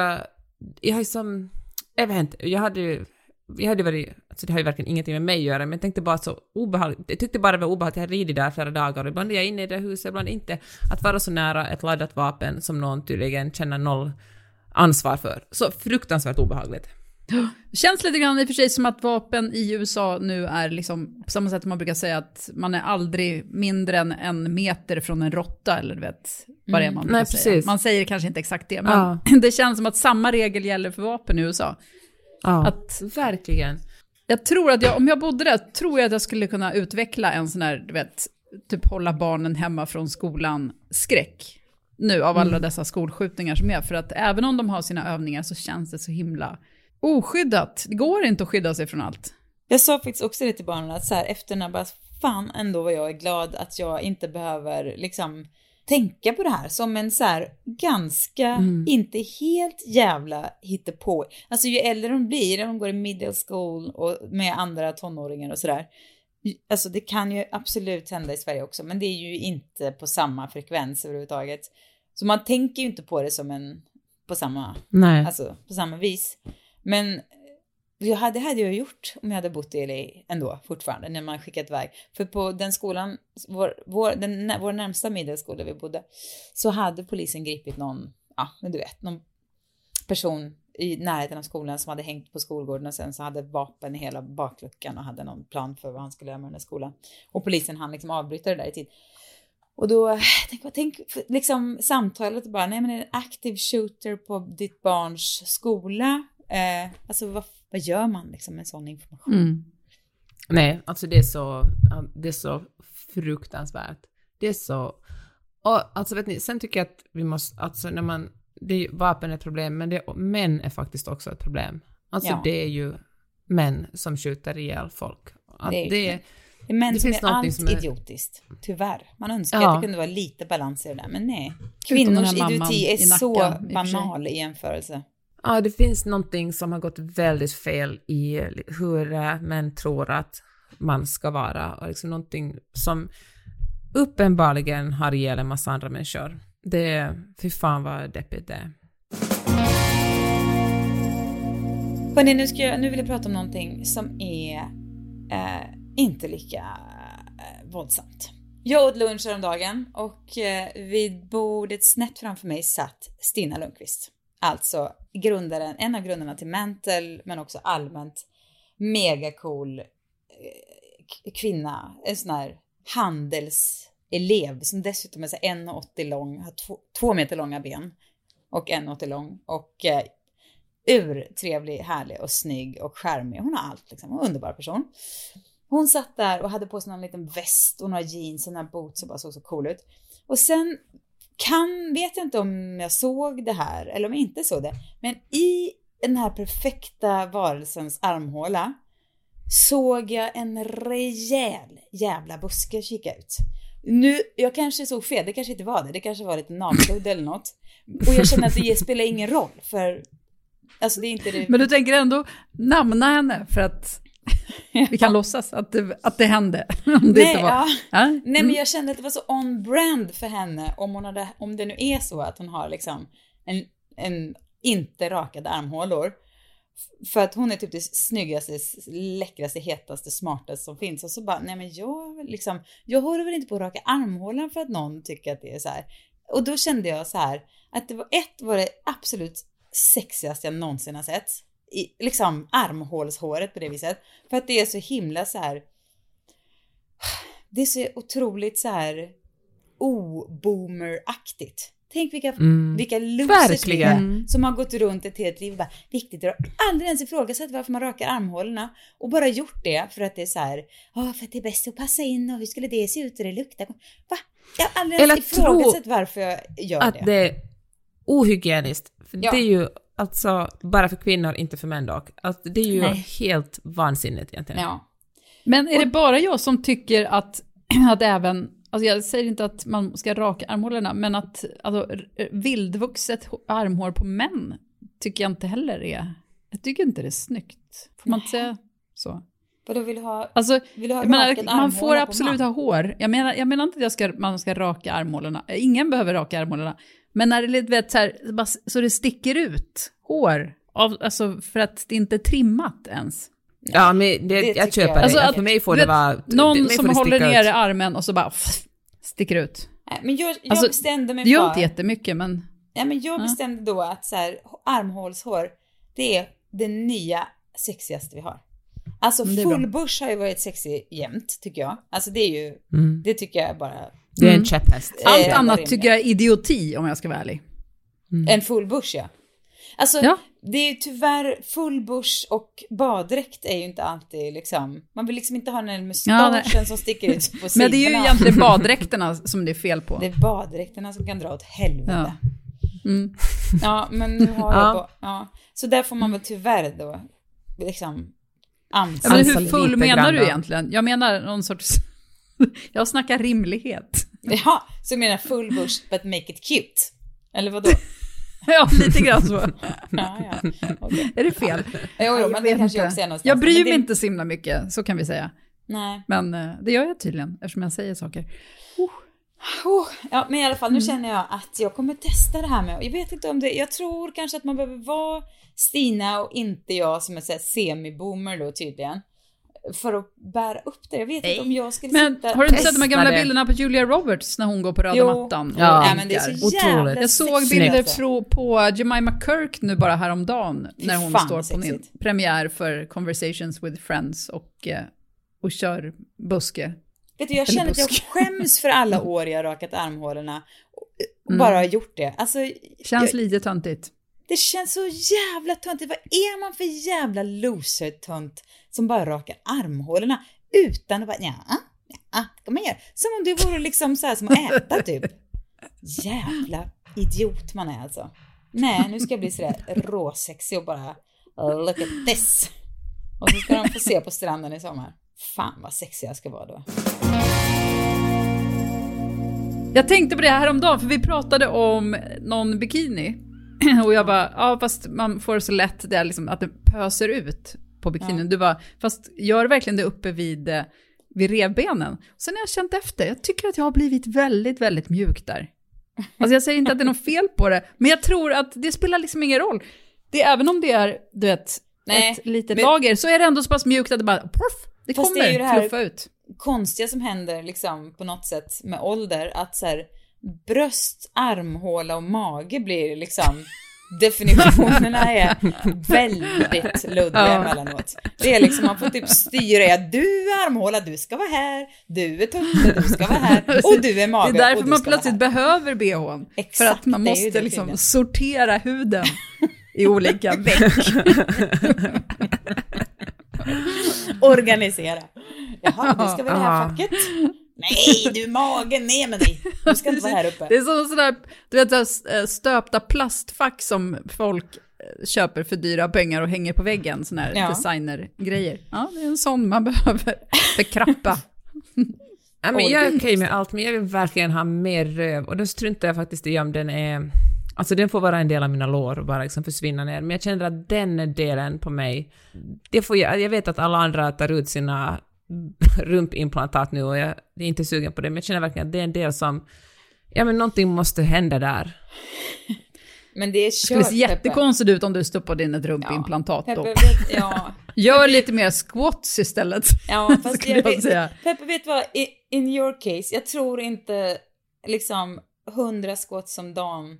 jag har ju som jag vet inte, jag hade ju jag hade varit, alltså det har ju verkligen ingenting med mig att göra men jag tänkte bara så obehagligt, jag tyckte bara det var obehagligt, jag ridit där flera dagar ibland är jag inne i det huset, ibland inte att vara så nära ett laddat vapen som någon tydligen känner noll ansvar för. Så fruktansvärt obehagligt. Det känns lite grann i och för sig som att vapen i U S A nu är liksom på samma sätt som man brukar säga att man är aldrig mindre än en meter från en råtta eller du vet vad det är man brukar mm, nej, säga. Precis. Man säger kanske inte exakt det men ja. Det känns som att samma regel gäller för vapen i U S A. Ja, att, verkligen. Jag tror att jag, om jag bodde där tror jag att jag skulle kunna utveckla en sån här du vet, typ hålla barnen hemma från skolan skräck nu av alla mm. dessa skolskjutningar som är för att även om de har sina övningar så känns det så himla oskyddat. Det går inte att skydda sig från allt. Jag sa faktiskt också det till barnen att så här, efter när bara, fan ändå var jag glad att jag inte behöver liksom tänka på det här som en så här ganska, mm. inte helt jävla hittepå. Alltså ju äldre de blir, de går i middle school och med andra tonåringar och sådär. Alltså det kan ju absolut hända i Sverige också, men det är ju inte på samma frekvens överhuvudtaget. Så man tänker ju inte på det som en på samma, nej. Alltså på samma vis. Men Det hade, hade jag gjort om jag hade bott i L A ändå fortfarande när man skickat iväg. För på den skolan, vår, vår, den, vår närmsta middelskola vi bodde, så hade polisen gripit någon, ja men du vet, någon person i närheten av skolan som hade hängt på skolgården och sen så hade vapen i hela bakluckan och hade någon plan för vad han skulle göra med den där skolan. Och polisen hann liksom avbryta det där i tid. Och då tänk, tänk liksom samtalet bara, nej men är det en active shooter på ditt barns skola? Eh, alltså vad, vad gör man liksom med sån information? Mm. Nej, alltså det är så det är så fruktansvärt. Det är så och, alltså vet ni, sen tycker jag att vi måste alltså när man det, vapen är ett problem, men det, män är faktiskt också ett problem. Alltså ja. Det är ju män som skjuter ihjäl folk. Att det är, det är det män det som är allt som är... idiotiskt. Tyvärr. Man önskar ja. att det kunde vara lite balans i det där, men nej. Kvinnors idioti är så banal i, i jämförelse. Ja, det finns någonting som har gått väldigt fel i hur män tror att man ska vara. Och liksom någonting som uppenbarligen har ihjäl en massa andra människor. Det, fy fan vad deppigt det är. Hörrni, nu, ska jag, nu vill jag prata om någonting som är eh, inte lika eh, våldsamt. Jag åt lunch häromdagen och eh, vid bordet snett framför mig satt Stina Lundqvist. Alltså grundaren, en av grundarna till Mantel, men också allmänt megacool eh, k- kvinna. En sån här handelselev som dessutom är så en komma åttio lång, har två, två meter långa ben och en komma åttio lång. Och eh, urtrevlig, härlig och snygg och charmig. Hon har allt liksom, en underbar person. Hon satt där och hade på sig någon liten väst och några jeans och några boots och bara såg så cool ut. Och sen... Kan, vet jag inte om jag såg det här eller om jag inte såg det, men i den här perfekta varelsens armhåla såg jag en rejäl jävla buske kika ut. Nu, jag kanske såg fel, det kanske inte var det, det kanske var lite namnblod eller något. Och jag känner att det spelar ingen roll för, alltså det är inte det. Men du tänker ändå namna henne för att vi kan låtsas att det, att det hände. Om det nej, inte var. Ja. Ja? Mm. Nej, men jag kände att det var så on-brand för henne. Om, hon hade, om det nu är så att hon har liksom en, en inte rakade armhålor. För att hon är typ det snyggaste, läckraste, hetaste, smartaste som finns. Och så bara, nej men jag liksom, jag håller väl inte på att raka armhålan för att någon tycker att det är så här. Och då kände jag så här, att det var ett var det absolut sexigaste jag någonsin har sett. I, liksom armhålshåret på det viset, för att det är så himla så här, det är så otroligt så här oboomeraktigt. Tänk vilka mm. vilka losers vi är, som har gått runt ett helt liv bara, viktigt att aldrig ens ifrågasätta varför man rökar armhålorna och bara gjort det för att det är så här, ja för att det är bäst att passa in och hur skulle det se ut och det luktar. Va? Jag har aldrig ens ifrågasatt varför jag gör att det. Att det är ohygieniskt. För ja. Det är ju alltså, bara för kvinnor, inte för män dock. Alltså, det är ju nej. Helt vansinnigt egentligen. Ja. Men är det bara jag som tycker att, att även... Alltså jag säger inte att man ska raka armhålorna, men att alltså, vildvuxet armhår på män tycker jag inte heller är... Jag tycker inte det är snyggt. Får man nej. Inte säga så? Vadå, vill du ha, alltså, vill du ha menar, man får absolut man? Ha hår. Jag menar, jag menar inte att jag ska, man ska raka armhålorna. Ingen behöver raka armhålorna. Men när det lite vet så här, så det sticker ut hår av, alltså för att det inte är trimmat ens. Ja, men det, det jag köper jag. Alltså det. Att, för mig får det vet, vara någon det, som håller nere armen och så bara pff, sticker ut. Nej, men jag, jag alltså, bestämde mig för. Det gör inte jättemycket, men. Ja, men jag ja. bestämde då att så här, armhålshår, det är det nya sexigaste vi har. Alltså full bush har ju varit sexy jämt tycker jag. Alltså det är ju mm. det tycker jag bara. Det är en käpphäst. Mm. Allt äh, annat tycker jag är idioti om jag ska vara ärlig. Mm. En full bush ja. Alltså ja. Det är ju tyvärr full bush och baddräkt är ju inte alltid liksom. Man vill liksom inte ha den mustaschen ja, som sticker ut på sidorna. Men det är ju egentligen baddräkterna som det är fel på. Det är baddräkterna som kan dra åt helvete. Ja. Mm. Ja, men nu har jag ja. ja. Så där får man väl tyvärr då liksom. Ansel, men hur full menar du egentligen? Jag menar någon sorts... Jag snackar rimlighet. Ja, så du menar full bush but make it cute? Eller vadå? Ja, lite grann så. Ja, ja. Okay. Är det fel? Ja, jo, jo, men det kanske jag också är någonstans. Jag bryr mig det... inte så himla mycket, så kan vi säga. Nej. Men det gör jag tydligen, eftersom jag säger saker. Oh. Oh, ja, men i alla fall, nu mm. känner jag att jag kommer testa det här med. Jag vet inte om det, jag tror kanske att man behöver vara Stina och inte jag som är så här semi-boomer då tydligen. För att bära upp det. Jag vet Nej. inte om jag skulle men, sitta... Har du inte sett de här gamla det. bilderna på Julia Roberts när hon går på röda jo. mattan? Och ja, men det är så jävla jag såg bilder från, på Jemima Kirk nu bara häromdagen. Fy när hon fan, står på en premiär för Conversations with Friends och, och kör buske. Vet du, jag känner att jag skäms för alla år jag har rakat armhålorna och mm. bara har gjort det. Alltså, känns jag, lite töntigt. Det känns så jävla töntigt. Vad är man för jävla loser-tönt som bara rakar armhålorna utan att bara, ja, ja, kom igen. Som om det vore liksom så här som att äta typ. Jävla idiot man är alltså. Nej, nu ska jag bli så där råsexig och bara look at this. Och så ska de få se på stranden i sommar. Fan vad sexig jag ska vara då. Jag tänkte på det här om dagen för vi pratade om någon bikini. Och jag bara, ja fast man får så lätt det liksom att det pöser ut på bikinin. Ja. Du bara, fast gör verkligen det uppe vid, vid revbenen. Sen har jag känt efter, jag tycker att jag har blivit väldigt, väldigt mjuk där. Alltså jag säger inte att det är något fel på det. Men jag tror att det spelar liksom ingen roll. Det, även om det är, du vet, Nej, ett litet men... lager så är det ändå så pass mjukt att det bara, porf, det fast kommer det är ju det här fluffa ut. Konstiga som händer liksom på något sätt med ålder. Att så här, bröst, armhåla och mage blir liksom... Definitionerna är väldigt luddiga ja. mellanåt. Det är liksom, man får typ styra. Du är armhåla, du ska vara här. Du är tutte, du ska vara här. Och du är mage. Det är därför man plötsligt behöver B H:n. Exakt, för att man måste det, liksom sortera huden i olika veck. Organisera. Jaha, du ska vara i det här facket. Nej, du magen, ner med dig. Du ska inte vara här uppe. Det är som sådär, du vet, stöpta plastfack som folk köper för dyra pengar och hänger på väggen. Sådana här ja. designergrejer. Ja, det är en sån man behöver för krappa. Nej, men jag är okej med allt, men jag vill verkligen ha mer röv. Och då struntar jag faktiskt i om den är... Alltså den får vara en del av mina lår och bara liksom försvinna ner. Men jag känner att den delen på mig... Det får jag, jag vet att alla andra tar ut sina... rumpimplantat nu och jag är inte sugen på det, men jag känner verkligen att det är en del som ja men någonting måste hända där. Men det är kört, det ser jättekonstigt ut om du stoppar din rumpimplantat ja. då. Peppe, vet, ja. Gör Peppe. lite mer squats istället. Ja, fast jag vet, jag Peppe vet vad, in your case, jag tror inte liksom hundra squats om dagen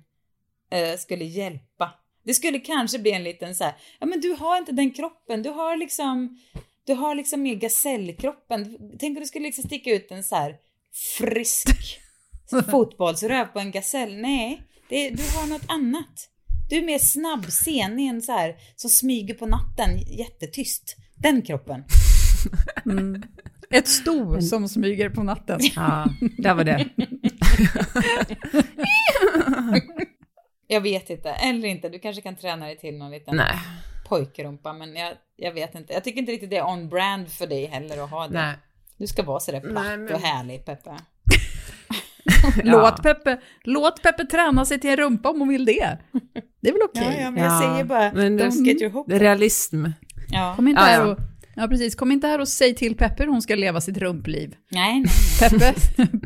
eh, skulle hjälpa. Det skulle kanske bli en liten så här, ja men du har inte den kroppen, du har liksom Du har liksom mer gasellkroppen. Tänk om du skulle liksom sticka ut en så här frisk fotbollsröv på en gasell. Nej, det, du har något annat. Du är mer snabbsenig än så här som smyger på natten jättetyst. Den kroppen. Mm. Ett stor som smyger på natten. Ja, där var det. Jag vet inte. Eller inte. Du kanske kan träna dig till någon liten... Nej. Pojkerumpa, men jag, jag vet inte. Jag tycker inte riktigt det är on brand för dig heller att ha det. Nej. Du ska vara sådär platt Nej, men... och härlig, Peppe. låt, Peppe. Låt Peppe träna sig till en rumpa om hon vill det. Det är väl okej. Okay. Ja, ja, men jag ja. säger bara, men don't get your hope. Realism. Ja. Kom inte ja, här och... Ja, precis. Kom inte här och säg till Peppe hur hon ska leva sitt rumpliv. Nej, nej. Peppe,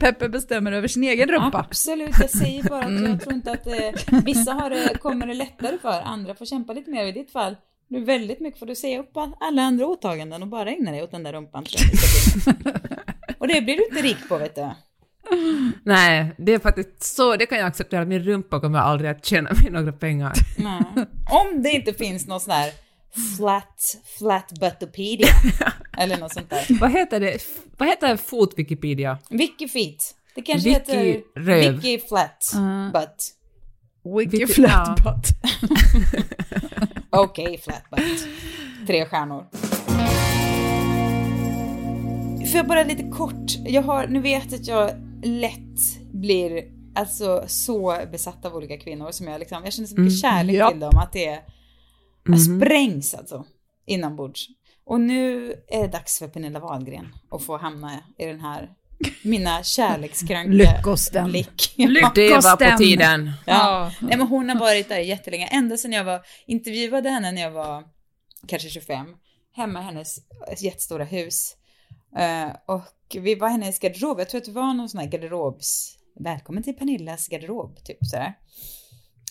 Peppe bestämmer över sin egen rumpa. Absolut, jag säger bara att jag tror inte att eh, vissa har det, kommer det lättare för. Andra får kämpa lite mer i ditt fall. Nu väldigt mycket får du säga upp alla andra åtaganden och bara ägna dig åt den där rumpan. Och det blir du inte rik på, vet du. Nej, det är faktiskt så. Det kan jag acceptera. Min rumpa kommer aldrig att tjäna mig några pengar. Nej. Om det inte finns någon sån här Flat, flat buttopedia eller något sånt där. Vad heter det? Vad heter fot Wikipedia? Wikifeet. Det kanske Wiki heter röv. Wiki flat uh, butt. Wiki, Wiki flat ja. butt. Okej, okay, flat butt. Tre stjärnor. För jag bara lite kort. Jag har, nu vet att jag lätt blir alltså så besatt av olika kvinnor som jag liksom, jag känner så mycket mm, kärlek ja. till dem att det är Mm. Jag sprängs alltså inombords. Och nu är det dags för Pernilla Wahlgren att få hamna i den här mina kärlekskranka blick. Det var på tiden. Ja. Nej, men hon har varit där jättelänge. Ända sedan jag var, intervjuade henne när jag var kanske tjugofem. Hemma i hennes jättestora hus. Uh, och vi var henne i hennes garderob. Jag tror att det var någon sån här garderobs välkommen till Pernillas garderob, typ sådär.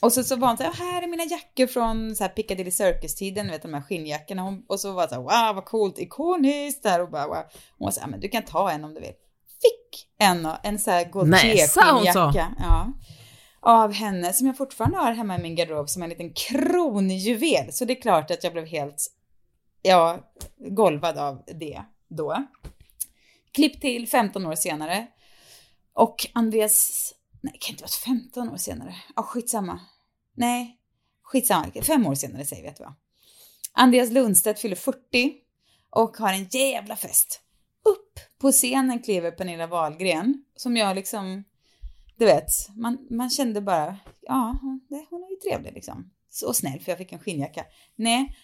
Och så, så var hon såhär, här är mina jackor från så här Piccadilly Circus-tiden, vet de här skinnjackorna. Hon, och så var så här, wow, vad coolt, ikoniskt där. Och bara, wow. Hon var såhär, men du kan ta en om du vill. Fick en, en såhär Gaultier-skinnjacka. Ja. Av henne, som jag fortfarande har hemma i min garderob som en liten kronjuvel. Så det är klart att jag blev helt, ja, golvad av det då. Klipp till femton år senare. Och Andreas... Nej, det kan inte vara femton år senare. Ja, ah, skitsamma. Nej, skitsamma. Fem år senare säger vi att det var. Andreas Lundstedt fyller fyrtio och har en jävla fest. Upp på scenen kliver Pernilla Wahlgren. Som jag liksom... Du vet, man, man kände bara... Ja, hon, det, hon är ju trevlig liksom. Så snäll, för jag fick en skinnjacka. Nej,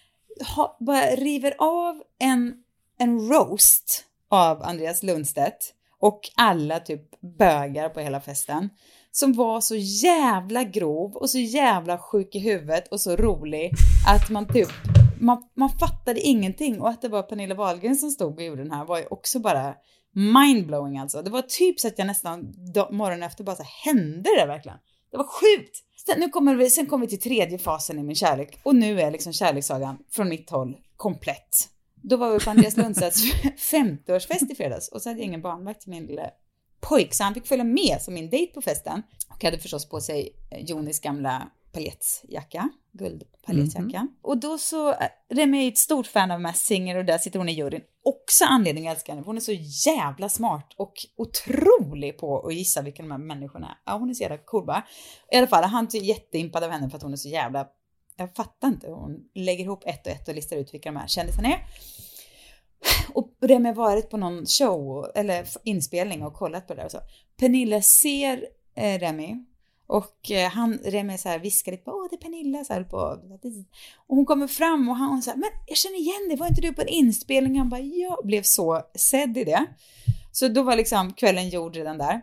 ha, bara river av en, en roast av Andreas Lundstedt. Och alla typ bögar på hela festen. Som var så jävla grov och så jävla sjuk i huvudet och så rolig. Att man typ, man, man fattade ingenting. Och att det var Pernilla Wahlgren som stod och gjorde den här var ju också bara mindblowing alltså. Det var typ så att jag nästan morgonen efter bara så hände det verkligen. Det var sjukt. Sen, nu kommer vi, sen kommer vi till tredje fasen i min kärlek. Och nu är liksom kärlekssagan från mitt håll komplett. Då var vi på Andreas Lundsets femtioårsfest i fredags. Och så hade jag ingen barnvakt till min lilla pojk. Så han fick följa med som min dejt på festen. Och hade förstås på sig Jonis gamla paljettjacka. Guldpaljettjacka. Mm-hmm. Och då så, Remy är ett stort fan av Masked Singer. Och där sitter hon i juryn. Också anledning jag älskar henne. Hon är så jävla smart. Och otrolig på att gissa vilka de här människorna är. Ja, hon är så jävla cool bara. I alla fall, han är jätteimpad av henne för att hon är så jävla... Jag fattar inte. Hon lägger ihop ett och ett och listar ut vilka de här kändisarna är. Och Remy har varit på någon show eller inspelning och kollat på det där och så. Pernilla ser eh, Remy och eh, han, Remy så här viskar lite på, åh det är Pernilla så här, på. Och hon kommer fram och han och så här, men jag känner igen det, var inte du på en inspelning? Han bara, jag blev så sedd i det. Så då var liksom kvällen gjord redan där.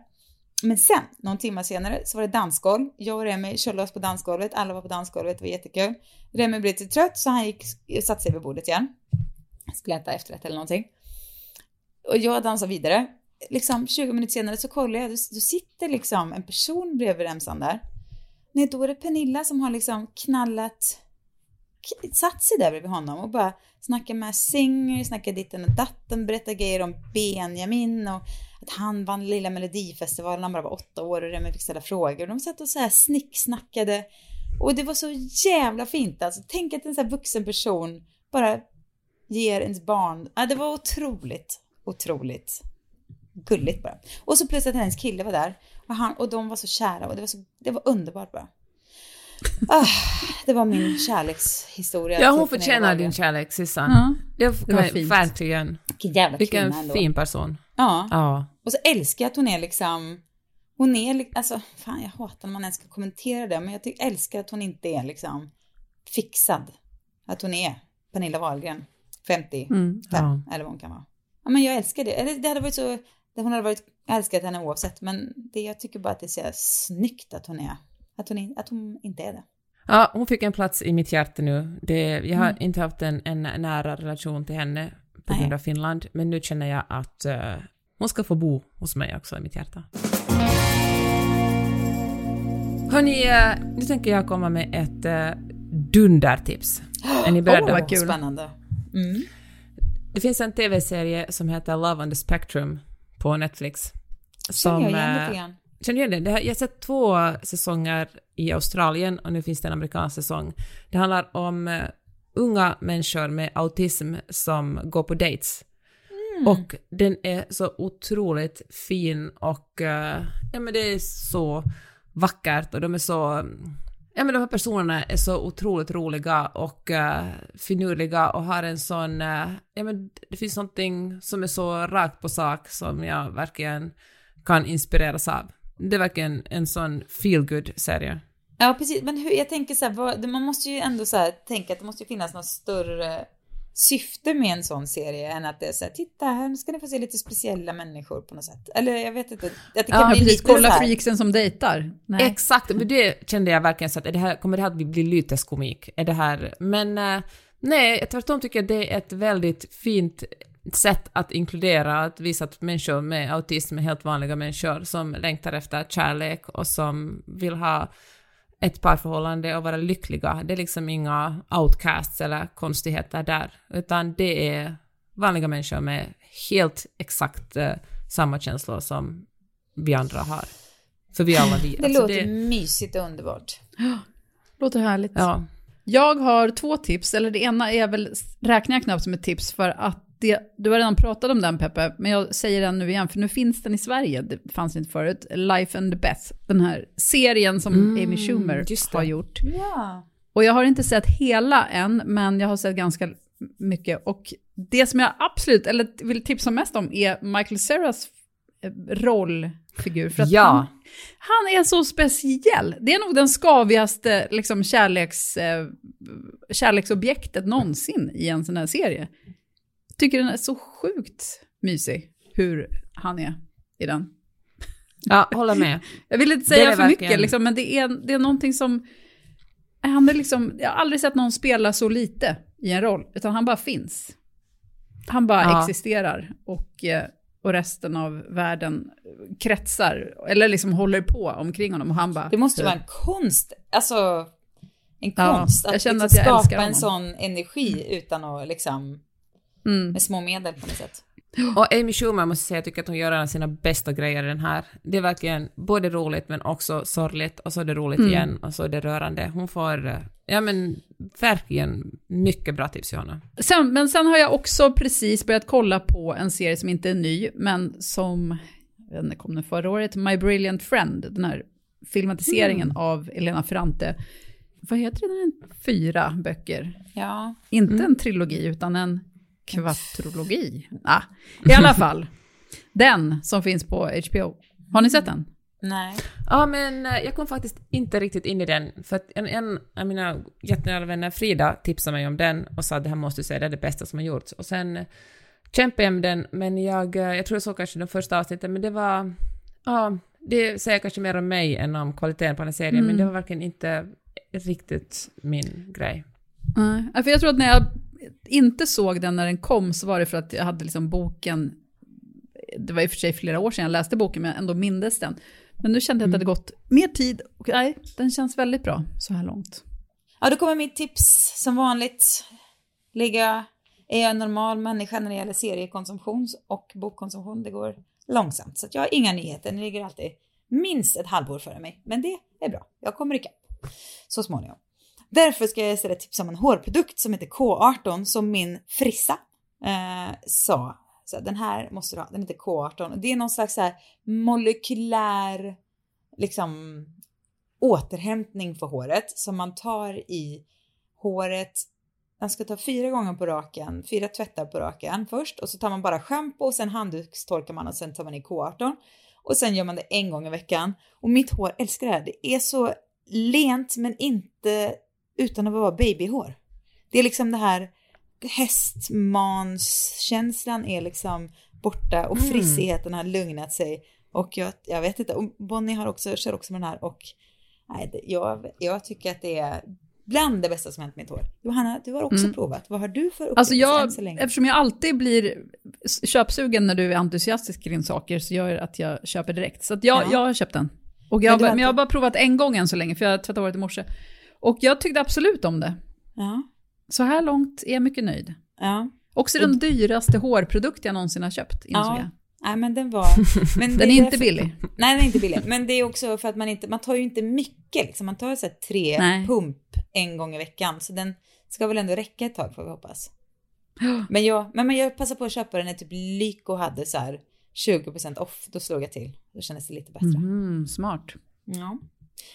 Men sen, någon timme senare, så var det dansgolv. Jag och Remy körde oss på dansgolvet. Alla var på dansgolvet, det var jättekul. Remy blev lite trött så han gick, satt sig vid bordet igen. Skulle äta efterrätt eller någonting. Och jag dansade vidare. Liksom tjugo minuter senare så kollar jag. Då, då sitter liksom en person bredvid remsan där. Nej, då är det Pernilla som har liksom knallat... satt sig där bredvid honom och bara snacka med Singer, snacka ditten och datten, berätta grejer om Benjamin och att han vann lilla Melodifestivalen, han bara var åtta år och Remy fick ställa frågor. De satt och så här snicksnackade och det var så jävla fint alltså. Tänk att en så här vuxen person bara ger ens barn, ja, det var otroligt, otroligt gulligt bara. Och så plötsligt att hennes kille var där och, han, och de var så kära och det var, så, det var underbart bara. Oh, det var min kärlekshistoria. Ja, hon förtjänar din kärlek, Sissan. Ja. Det var, det var fint. Verkligen. Vilken jävla Vilken kvinna ändå. Fin person. Ja. ja. Och så älskar jag att hon är liksom... Hon är... Alltså, fan, jag hatar när man ens ska kommentera det. Men jag tycker, älskar att hon inte är liksom fixad. Att hon är Pernilla Wahlgren. femtio. Mm, ja. Eller vad hon kan vara. Ja, men jag älskar det. Eller det hade varit så... Hon hade varit älskat henne oavsett. Men det, jag tycker bara att det är så snyggt att hon är... Att hon, att hon inte är det. Ja, hon fick en plats i mitt hjärta nu. Det, jag har mm. inte haft en, en nära relation till henne på grund av Finland. Men nu känner jag att uh, hon ska få bo hos mig också i mitt hjärta. Hörrni, uh, nu tänker jag komma med ett uh, dundertips. Är ni beredda? Åh, oh, vad kul. Spännande. Mm. Det finns en tv-serie som heter Love on the Spectrum på Netflix. Som, jag igen lite grann. Jag har sett två säsonger i Australien och nu finns det en amerikansk säsong. Det handlar om unga människor med autism som går på dates. Mm. Och den är så otroligt fin och ja, men det är så vackert och de är så... Ja, men de här personerna är så otroligt roliga och uh, finurliga och har en sån... Uh, ja, men det finns någonting som är så rakt på sak som jag verkligen kan inspireras av. Det är verkligen en, en sån feel-good-serie. Ja, precis. Men hur, jag tänker så här, vad, man måste ju ändå så här, tänka att det måste finnas något större syfte med en sån serie än att det är så här, titta här, nu ska ni få se lite speciella människor på något sätt. Eller jag vet inte. Jag ja, bli precis. Kolla freaksen som dejtar. Nej. Exakt. Men det kände jag verkligen så att, är det här, kommer det här att bli lyteskomik? Är det här? Men nej, tvärtom tycker jag det är ett väldigt fint ett sätt att inkludera, att visa att människor med autism är helt vanliga människor som längtar efter kärlek och som vill ha ett parförhållande och vara lyckliga. Det är liksom inga outcasts eller konstigheter där, utan det är vanliga människor med helt exakt eh, samma känslor som vi andra har. För vi alla vi. Det alltså låter det... mysigt och underbart. Låter härligt. Ja. Jag har två tips, eller det ena är väl, räknar jag knappt som ett tips för att det, du har redan pratat om den, Peppe, men jag säger den nu igen för nu finns den i Sverige, det fanns inte förut. Life and Beth, den här serien som mm, Amy Schumer har gjort. Ja. Och jag har inte sett hela än, men jag har sett ganska mycket, och det som jag absolut eller vill tipsa mest om är Michael Ceras rollfigur, för att ja. han, han är så speciell. Det är nog den skavigaste liksom, kärleks, kärleksobjektet någonsin i en sån här serie. Tycker den är så sjukt mysig hur han är i den. Ja, håller med. Jag vill inte säga för mycket liksom, men det är, det är någonting som han är liksom, jag har aldrig sett någon spela så lite i en roll, utan han bara finns. Han bara ja. existerar och, och resten av världen kretsar eller liksom håller på omkring honom och han bara... Det måste vara en konst, alltså en konst ja, att, liksom att skapa en sån energi utan att liksom mm. med små medel på något sätt. Och Amy Schumer måste säga, jag tycker att hon gör en av sina bästa grejer i den här. Det är verkligen både roligt men också sorgligt, och så är det roligt mm. igen och så är det rörande. Hon får ja men verkligen mycket bra tips, Johanna. Sen, men sen har jag också precis börjat kolla på en serie som inte är ny men som jag vet inte, kom den förra året, My Brilliant Friend, den här filmatiseringen mm. av Elena Ferrante. Vad heter den? Fyra böcker. Ja. Inte mm. en trilogi utan en kvatrologi. Ah, i alla fall. Den som finns på H B O. Har ni sett den? Nej. Ja, men jag kom faktiskt inte riktigt in i den. För att en, en av mina jättenära vänner, Frida, tipsade mig om den och sa att det här måste du säga, det är det bästa som har gjorts. Och sen kämpade jag med den, men jag, jag tror jag såg kanske den första avsnittet, men det var, ja, det säger kanske mer om mig än om kvaliteten på den serien, mm. men det var verkligen inte riktigt min grej. Mm. Ja, för jag tror att när jag inte såg den när den kom så var det för att jag hade liksom boken, det var i och för sig flera år sedan jag läste boken men ändå mindes den, men nu kände jag att det hade gått mer tid och nej, den känns väldigt bra så här långt. Ja, då kommer mitt tips som vanligt ligga, är jag en normal människa när det gäller seriekonsumtion och bokkonsumtion, det går långsamt så att jag har inga nyheter, den ligger alltid minst ett halvår före mig, men det är bra, jag kommer ikapp så småningom. Därför ska jag säga tips om en hårprodukt som heter K arton som min frissa eh, sa. Så den här måste du ha, den heter K arton. Det är någon slags så här molekylär liksom, återhämtning för håret som man tar i håret. Man ska ta fyra gånger på raken, fyra tvättar på raken först. Och så tar man bara schampo och sen handdukstorkar man och sen tar man i K arton. Och sen gör man det en gång i veckan. Och mitt hår älskar det här, det är så lent men inte... utan att vara babyhår. Det är liksom det här hästmanskänslan är liksom borta och frissigheten mm. har lugnat sig. Och jag, jag vet inte, och Bonnie har också, kör också med den här och nej, det, jag, jag tycker att det är bland det bästa som hänt med mitt hår. Johanna, du har också mm. provat. Vad har du för upplevelse alltså jag, så länge? Eftersom jag alltid blir köpsugen när du är entusiastisk kring saker så gör att jag köper direkt. Så att jag, ja. jag har köpt den. Och jag, men, men jag har bara provat en gång än så länge för jag tvättade håret i morse. Och jag tyckte absolut om det. Ja. Så här långt är jag mycket nöjd. Ja. Också den dyraste hårprodukt jag någonsin har köpt. Ja. Jag. Nej, men den var... Men den är inte billig. För, nej, den är inte billig. Men det är också för att man inte... Man tar ju inte mycket. Liksom. Man tar så här tre nej. pump en gång i veckan. Så den ska väl ändå räcka ett tag, får vi hoppas. Men jag, men jag passar på att köpa den när typ Lyko hade så här tjugo procent off. Då slog jag till. Då kändes det lite bättre. Mm, smart. Ja.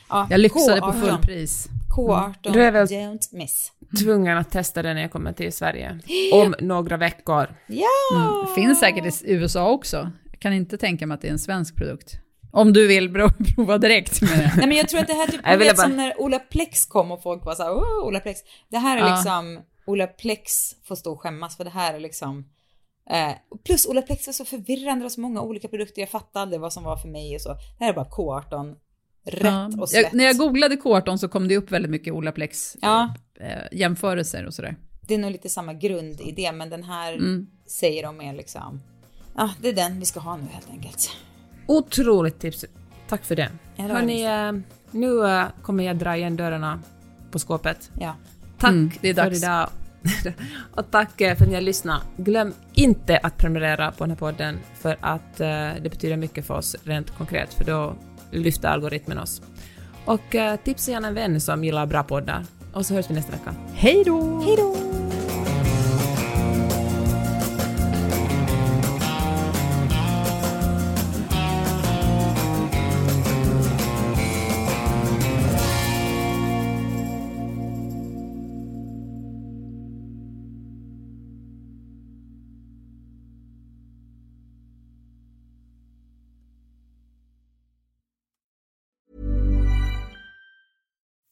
Ja, jag lyxade K arton på full pris. K arton, du är väl don't miss. Tvungen att testa den när jag kommer till Sverige om några veckor. Ja. Mm. Finns säkert i U S A också. Jag kan inte tänka mig att det är en svensk produkt. Om du vill prova direkt med det. Nej, men jag tror att det här typ jag vet, bara... som när Olaplex kom och folk var så här, oh, Olaplex. Det här är ja. liksom Olaplex får stå och skämmas för det här är liksom eh, plus Olaplex är så förvirrande och så många olika produkter, jag fattade aldrig vad som var för mig och så. Det här är bara K arton. Rätt och jag, när jag googlade K arton så kom det upp väldigt mycket Olaplex ja. eh, jämförelser och sådär. Det är nog lite samma grundidé men den här mm. säger de är liksom, ja, det är den vi ska ha nu helt enkelt. Otroligt tips. Tack för det. Hörni, nu kommer jag dra igen dörrarna på skåpet. Ja. Tack mm, det är dags. För idag. Och tack för att ni har lyssnat. Glöm inte att prenumerera på den här podden, för att det betyder mycket för oss rent konkret, för då lyfter algoritmen oss. Och tipsa gärna en vän som gillar bra poddar. Och så hörs vi nästa vecka. Hej då! Hej då!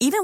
Even